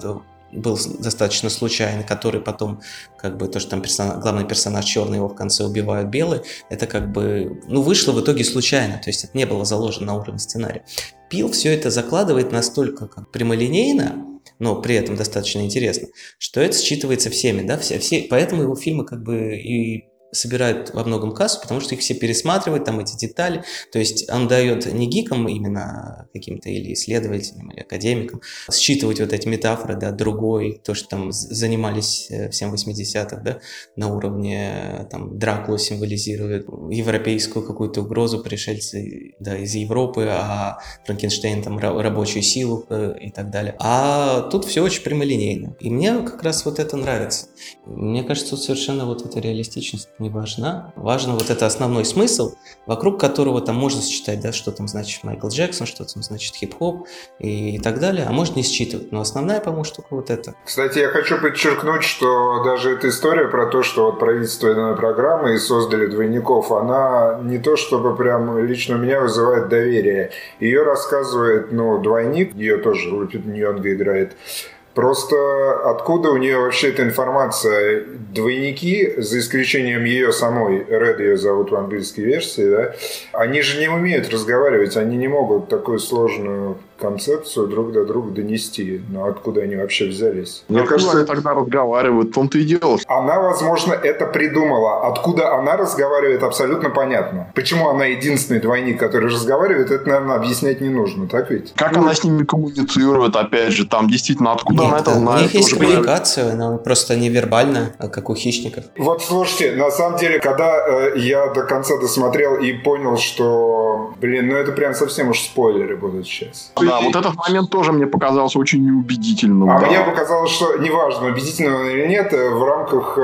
был достаточно случайный, который потом, как бы, то, что там персонаж, главный персонаж черный, его в конце убивают белый, это как бы, ну, вышло в итоге случайно, то есть это не было заложено на уровне сценария. Пил все это закладывает настолько как прямолинейно, но при этом достаточно интересно, что это считывается всеми, да, все, все, поэтому его фильмы как бы и собирают во многом кассу, потому что их все пересматривают, там эти детали, то есть он дает не гикам именно каким-то или исследователям, или академикам считывать вот эти метафоры, да, другой, то, что там занимались всем восьмидесятых, да, на уровне там Дракулу символизирует, европейскую какую-то угрозу, пришельцы, да, из Европы, а Франкенштейн там рабочую силу и так далее. А тут все очень прямолинейно, и мне как раз вот это нравится. Мне кажется, тут совершенно вот эта реалистичность не важна. Важен вот это основной смысл, вокруг которого там можно считать, да, что там значит Майкл Джексон, что там значит хип-хоп и так далее, а можно не считывать. Но основная, по-моему, штука вот эта. Кстати, я хочу подчеркнуть, что даже эта история про то, что вот правительственные программы и создали двойников, она не то чтобы прям лично у меня вызывает доверие. Ее рассказывает, ну, двойник, ее тоже Лупит Ньонга играет. Просто откуда у нее вообще эта информация? Двойники, за исключением ее самой, Ред ее зовут в английской версии, да, они же не умеют разговаривать, они не могут такую сложную концепцию друг до друга донести. Но откуда они вообще взялись? Мне откуда кажется, они тогда разговаривают, в том-то и дело. Она, возможно, это придумала. Откуда она разговаривает, абсолютно понятно. Почему она единственный двойник, который разговаривает, это, наверное, объяснять не нужно, так ведь? Как она с ними коммуницирует, опять же, там действительно откуда Нет, она это знает? У них есть коммуникация, она просто невербальна, как у хищников. Вот слушайте, на самом деле, когда э, я до конца досмотрел и понял, что, блин, ну это прям совсем уж спойлеры будут сейчас. Да, вот этот момент тоже мне показался очень неубедительным. А да. Мне показалось, что неважно, убедительным он или нет, в рамках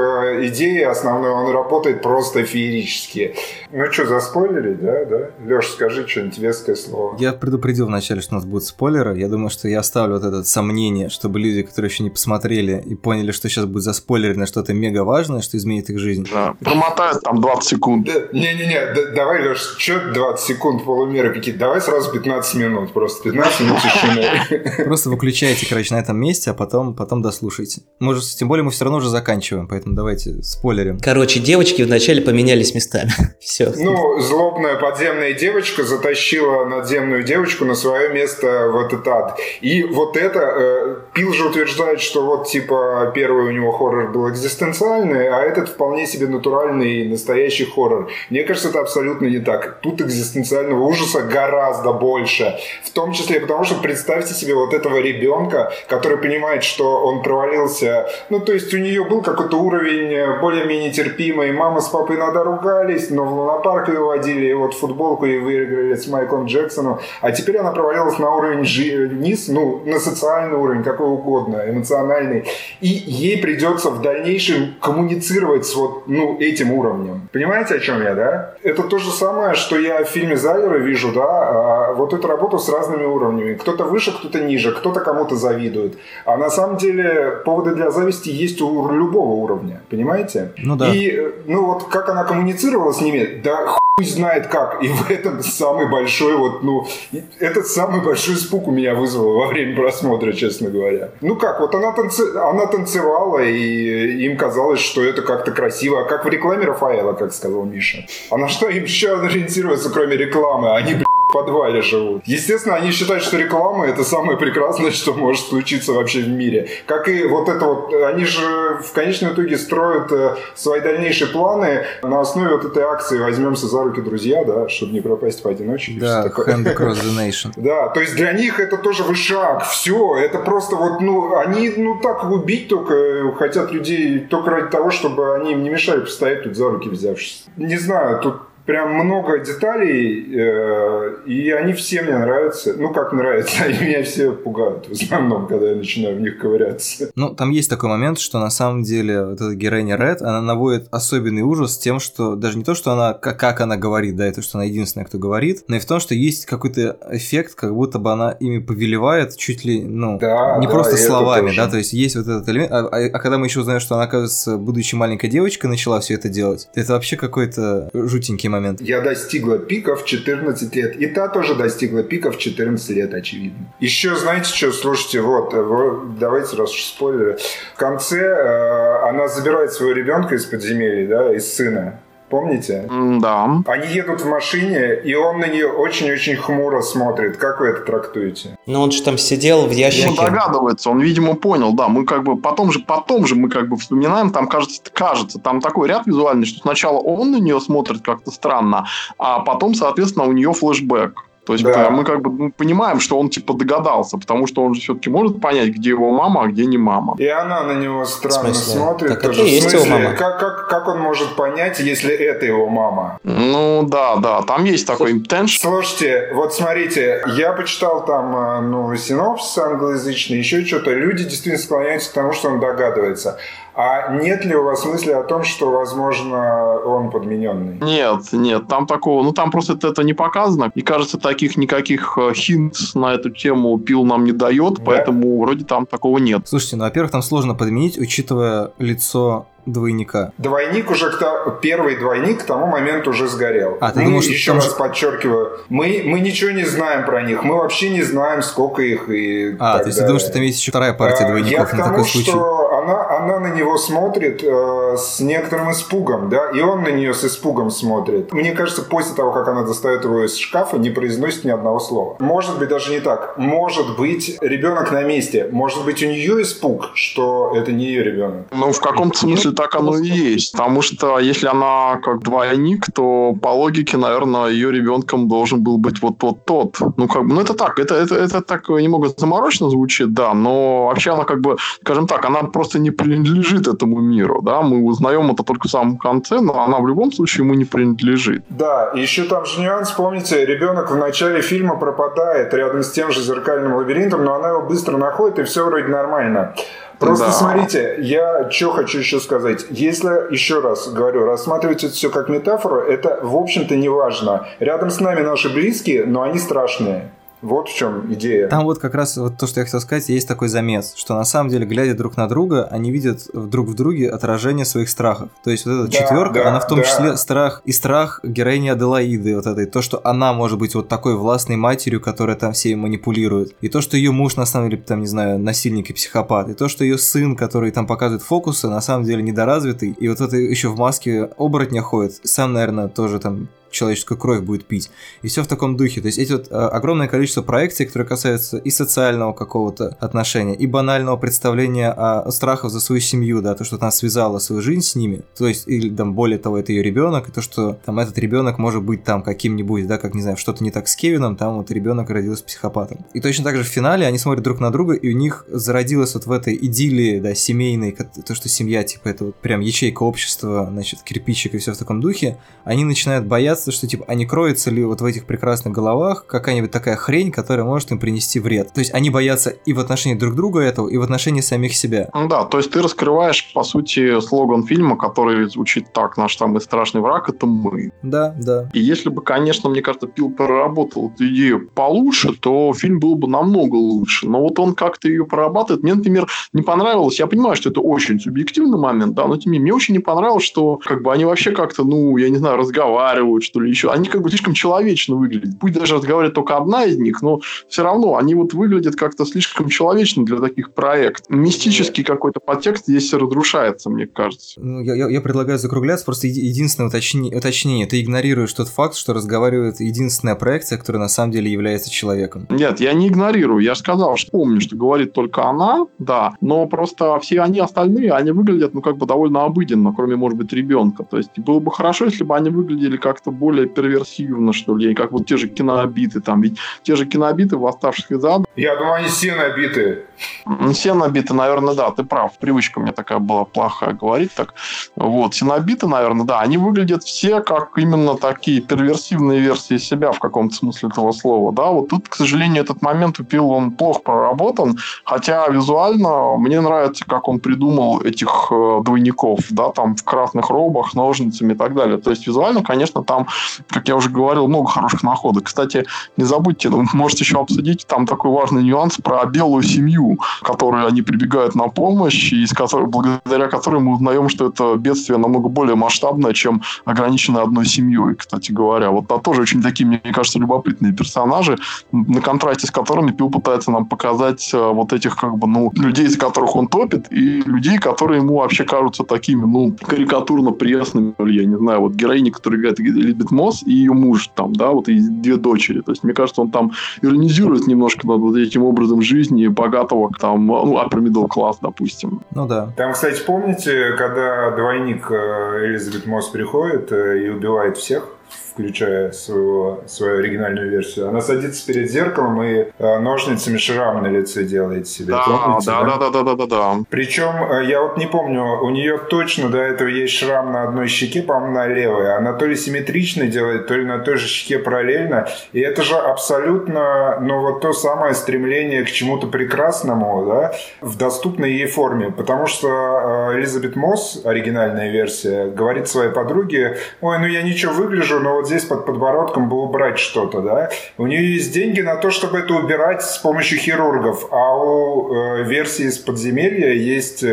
идеи основной он работает просто феерически. Ну что, заспойлили, да? да? Лёш, скажи что-нибудь веское слово. Я предупредил вначале, что у нас будут спойлеры. Я думаю, что я оставлю вот это сомнение, чтобы люди, которые еще не посмотрели и поняли, что сейчас будет заспойлерено что-то мега важное, что изменит их жизнь. Да, промотают там двадцать секунд. Не-не-не, давай, Лёш, что двадцать секунд, полумеры какие-то, давай сразу пятнадцать минут, просто пятнадцать. Просто выключайте, короче, на этом месте, а потом, потом дослушайте. Может, тем более мы все равно уже заканчиваем, поэтому давайте спойлерим. Короче, девочки вначале поменялись местами. Все. Ну, злобная подземная девочка затащила надземную девочку на свое место в этот ад. И вот это... Э, Пил же утверждает, что вот, типа, первый у него хоррор был экзистенциальный, а этот вполне себе натуральный и настоящий хоррор. Мне кажется, это абсолютно не так. Тут экзистенциального ужаса гораздо больше. В том числе потому что представьте себе вот этого ребенка, который понимает, что он провалился. Ну, то есть у нее был какой-то уровень более-менее терпимый. Мама с папой иногда ругались, но в лунопарк ее водили, и вот футболку и выиграли с Майклом Джексоном. А теперь она провалилась на уровень жи- вниз, ну, на социальный уровень, какой угодно, эмоциональный. И ей придется в дальнейшем коммуницировать с вот, ну, этим уровнем. Понимаете, о чем я, да? Это то же самое, что я в фильме Залера вижу, да? А вот эту работу с разными уровнями. Кто-то выше, кто-то ниже, кто-то кому-то завидует. А на самом деле поводы для зависти есть у любого уровня, понимаете? Ну да. И ну вот как она коммуницировала с ними, да хуй знает как. И в этом самый большой вот, ну, этот самый большой испуг у меня вызвал во время просмотра, честно говоря. Ну как, вот она, танци... она танцевала, и им казалось, что это как-то красиво, как в рекламе Рафаэла, как сказал Миша. А на что им еще ориентируется, кроме рекламы? Они, блядь, в подвале живут. Естественно, они считают, что реклама — это самое прекрасное, что может случиться вообще в мире. Как и вот это вот, они же в конечном итоге строят свои дальнейшие планы на основе вот этой акции «Возьмемся за руки, друзья», да, чтобы не пропасть поодиночке. Да, «Hand across the nation». Да, то есть для них это тоже вышаг, все, это просто вот, ну, они, ну, так убить только хотят людей только ради того, чтобы они им не мешали постоять тут за руки взявшись. Не знаю, тут прям много деталей, э, и они все мне нравятся. Ну, как нравятся, они меня все пугают в основном, когда я начинаю в них ковыряться. Ну, там есть такой момент, что на самом деле вот эта героиня Ред, она наводит особенный ужас тем, что даже не то, что она, как, как она говорит, да, и то, что она единственная, кто говорит, но и в том, что есть какой-то эффект, как будто бы она ими повелевает чуть ли, ну, да, не да, просто словами, да, то есть есть вот этот элемент, а, а, а когда мы еще узнаем, что она, оказывается, будучи маленькой девочкой, начала все это делать, это вообще какой-то жутенький момент. Я достигла пика в четырнадцать лет, и та тоже достигла пика в четырнадцать лет, очевидно. Еще, знаете что, слушайте, вот, давайте, раз уж спойлеры, в конце э, она забирает своего ребенка из подземелья, да, из сына. Помните? Да. Они едут в машине, и он на нее очень-очень хмуро смотрит. Как вы это трактуете? Ну, он же там сидел в ящике. Он догадывается, он, видимо, понял, да. Мы как бы потом же, потом же мы как бы вспоминаем, там кажется, кажется, там такой ряд визуальный, что сначала он на нее смотрит как-то странно, а потом, соответственно, у нее флешбэк. То есть да. мы как бы мы понимаем, что он типа догадался, потому что он же все-таки может понять, где его мама, а где не мама. И она на него странно смотрит. Так тоже. Это и в смысле, есть его мама. Как, как, как он может понять, если это его мама? Ну да, да, там есть такой интеншн. Слушайте, вот смотрите, я почитал там ну, синопсис англоязычный, еще что-то. Люди действительно склоняются к тому, что он догадывается. А нет ли у вас мысли о том, что, возможно, он подмененный? Нет, нет, там такого... Ну, там просто это, это не показано. И, кажется, таких никаких хинт на эту тему Пил нам не дает, да. Поэтому вроде там такого нет. Слушайте, ну, во-первых, там сложно подменить, учитывая лицо... Двойника. Двойник уже, к та... первый двойник к тому моменту уже сгорел. А, ты мы, думаешь, еще раз же... подчеркиваю, мы, мы ничего не знаем про них, мы вообще не знаем, сколько их и А, то есть далее. Ты думаешь, что там есть еще вторая партия а, двойников я к тому, на такой случай? Что она, она на него смотрит э, с некоторым испугом, да, и он на нее с испугом смотрит. Мне кажется, после того, как она достает его из шкафа, не произносит ни одного слова. Может быть, даже не так. Может быть, ребенок на месте. Может быть, у нее испуг, что это не ее ребенок. Ну, в каком-то смысле так оно и есть, потому что если она как двойник, то по логике, наверное, ее ребенком должен был быть вот тот тот. Ну как бы, ну это так, это это это так немного заморочно звучит, да, но вообще она как бы, скажем так, она просто не принадлежит этому миру, да, мы узнаем это только в самом конце, но она в любом случае ему не принадлежит. Да, еще там же нюанс, помните, ребенок в начале фильма пропадает рядом с тем же зеркальным лабиринтом, но она его быстро находит и все вроде нормально. Просто да. Смотрите, я что хочу еще сказать. Если, еще раз говорю, рассматривать это все как метафору, это, в общем-то, не важно. Рядом с нами наши близкие, но они страшные. Вот в чем идея. Там вот как раз вот то, что я хотел сказать, есть такой замес, что на самом деле, глядя друг на друга, они видят друг в друге отражение своих страхов. То есть вот эта да, четверка, да, она в том да. числе страх и страх героини Аделаиды вот этой, то, что она может быть вот такой властной матерью, которая там всеми манипулирует, и то, что ее муж на самом деле там, не знаю, насильник и психопат, и то, что ее сын, который там показывает фокусы, на самом деле недоразвитый, и вот это еще в маске оборотня ходит, сам, наверное, тоже там человеческую кровь будет пить. И все в таком духе. То есть эти вот э, огромное количество проекций, которые касаются и социального какого-то отношения, и банального представления о страхах за свою семью, да, то, что она связала свою жизнь с ними, то есть, или там, более того, это ее ребенок, и то, что там этот ребенок может быть там каким-нибудь, да, как, не знаю, что-то не так с Кевином, там вот ребенок родился психопатом. И точно так же в финале они смотрят друг на друга, и у них зародилась вот в этой идиллии, да, семейной, то, что семья, типа, это вот прям ячейка общества, значит, кирпичик и все в таком духе, они начинают бояться, что, типа, а не кроется ли вот в этих прекрасных головах какая-нибудь такая хрень, которая может им принести вред. То есть они боятся и в отношении друг друга этого, и в отношении самих себя. Да, то есть ты раскрываешь, по сути, слоган фильма, который звучит так: наш самый страшный враг — это мы. Да, да. И если бы, конечно, мне кажется, Пил проработал эту идею получше, то фильм был бы намного лучше. Но вот он как-то ее прорабатывает. Мне, например, не понравилось, я понимаю, что это очень субъективный момент, да, но тем не менее, мне очень не понравилось, что как бы они вообще как-то, ну, я не знаю, разговаривают, что ли, еще. Они как бы слишком человечно выглядят. Пусть даже разговаривает только одна из них, но все равно они вот выглядят как-то слишком человечно для таких проектов. Мистический какой-то подтекст здесь разрушается, мне кажется. Ну, я, я, я предлагаю закругляться. Просто еди- единственное уточни- уточнение. Ты игнорируешь тот факт, что разговаривает единственная проекция, которая на самом деле является человеком. Нет, я не игнорирую. Я же сказал, что помню, что говорит только она, да, но просто все они остальные, они выглядят, ну, как бы довольно обыденно, кроме, может быть, ребенка. То есть было бы хорошо, если бы они выглядели как-то более перверсивно, что ли, как вот те же кинообиты там. Ведь те же кинообиты в «Восставших из ада». Я думаю, они все набиты. Все набиты, наверное, да, ты прав. Привычка у меня такая была плохая говорить так. Вот, все набиты, наверное, да. Они выглядят все как именно такие перверсивные версии себя в каком-то смысле этого слова, да. Вот тут, к сожалению, этот момент у Пила, он плохо проработан, хотя визуально мне нравится, как он придумал этих двойников, да, там в красных робах, ножницами и так далее. То есть визуально, конечно, там, как я уже говорил, много хороших находок. Кстати, не забудьте, можете еще обсудить там такой важный нюанс про белую семью, которой они прибегают на помощь, и из которой, благодаря которой мы узнаем, что это бедствие намного более масштабное, чем ограничено одной семьей, кстати говоря. Вот это тоже очень такие, мне кажется, любопытные персонажи, на контрасте с которыми Пил пытается нам показать вот этих как бы, ну, людей, за которых он топит, и людей, которые ему вообще кажутся такими, ну, карикатурно пресными, я не знаю, вот героиня, которая играет Элизабет Мосс, и ее муж там, да, вот и две дочери. То есть, мне кажется, он там иронизирует немножко над вот этим образом жизни богатого, там, ну, upper middle class, допустим. Ну да. Там, кстати, помните, когда двойник Элизабет Мосс приходит и убивает всех, включая свою, свою оригинальную версию. Она садится перед зеркалом и э, ножницами шрам на лице делает себе. Да, помните, да, да, да, да, да, да, да. Причем, я вот не помню, у нее точно до этого есть шрам на одной щеке, по-моему, на левой. Она то ли симметрично делает, то ли на той же щеке параллельно. И это же абсолютно, ну, вот то самое стремление к чему-то прекрасному, да, в доступной ей форме. Потому что э, Элизабет Мосс, оригинальная версия, говорит своей подруге: «Ой, ну я ничего выгляжу, но вот здесь под подбородком было брать что-то, да». У нее есть деньги на то, чтобы это убирать с помощью хирургов, а у э, версии из подземелья есть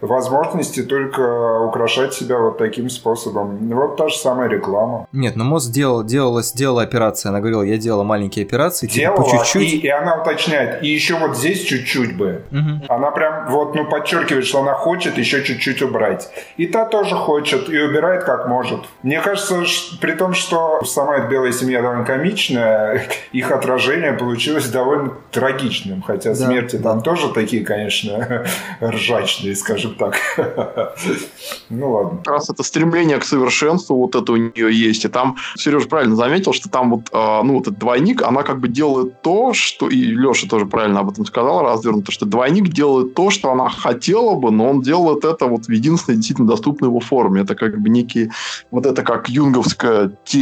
возможности только украшать себя вот таким способом. Вот та же самая реклама. Нет, но Мосс делала, делала, сделала операции. Она говорила: я делала маленькие операции, делала, типа по чуть-чуть. И, и она уточняет: и еще вот здесь чуть-чуть бы. Угу. Она прям вот, ну, подчеркивает, что она хочет еще чуть-чуть убрать. И та тоже хочет, и убирает как может. Мне кажется, при том, что что сама эта белая семья довольно комичная, их отражение получилось довольно трагичным, хотя да, смерти да. там тоже такие, конечно, ржачные, скажем так. Ну ладно. Как раз это стремление к совершенству, вот это у нее есть. И там Сережа правильно заметил, что там вот, ну, вот этот двойник, она как бы делает то, что... И Леша тоже правильно об этом сказал, развернуто, что двойник делает то, что она хотела бы, но он делает это вот в единственной действительно доступной его форме. Это как бы некие... Вот это как юнговская... тень,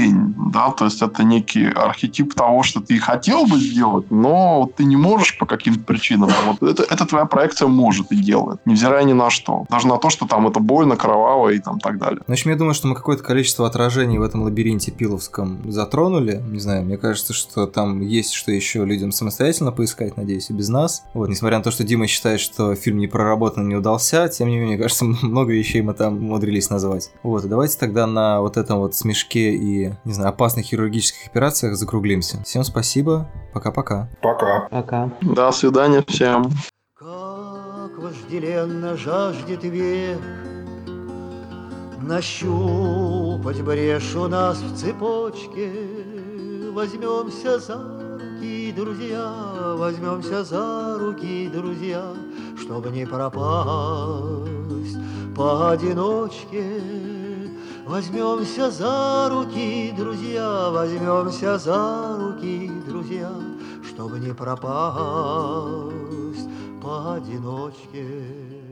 да, то есть это некий архетип того, что ты хотел бы сделать, но ты не можешь по каким-то причинам. Вот это, это твоя проекция может и делает, невзирая ни на что. Даже на то, что там это больно, кроваво и там так далее. В общем, я думаю, что мы какое-то количество отражений в этом лабиринте пиловском затронули. Не знаю, мне кажется, что там есть что еще людям самостоятельно поискать, надеюсь, и без нас. Вот, несмотря на то, что Дима считает, что фильм не проработан, не удался, тем не менее, мне кажется, много вещей мы там умудрились назвать. Вот, и давайте тогда на вот этом вот смешке и И, не знаю, опасных хирургических операциях закруглимся. Всем спасибо. Пока-пока. Пока. Пока. До свидания всем. Как вожделенно жаждет век нащупать брешь у нас в цепочке. Возьмемся за руки, друзья, возьмемся за руки, друзья, чтобы не пропасть поодиночке. Возьмемся за руки, друзья, возьмемся за руки, друзья, чтобы не пропасть поодиночке.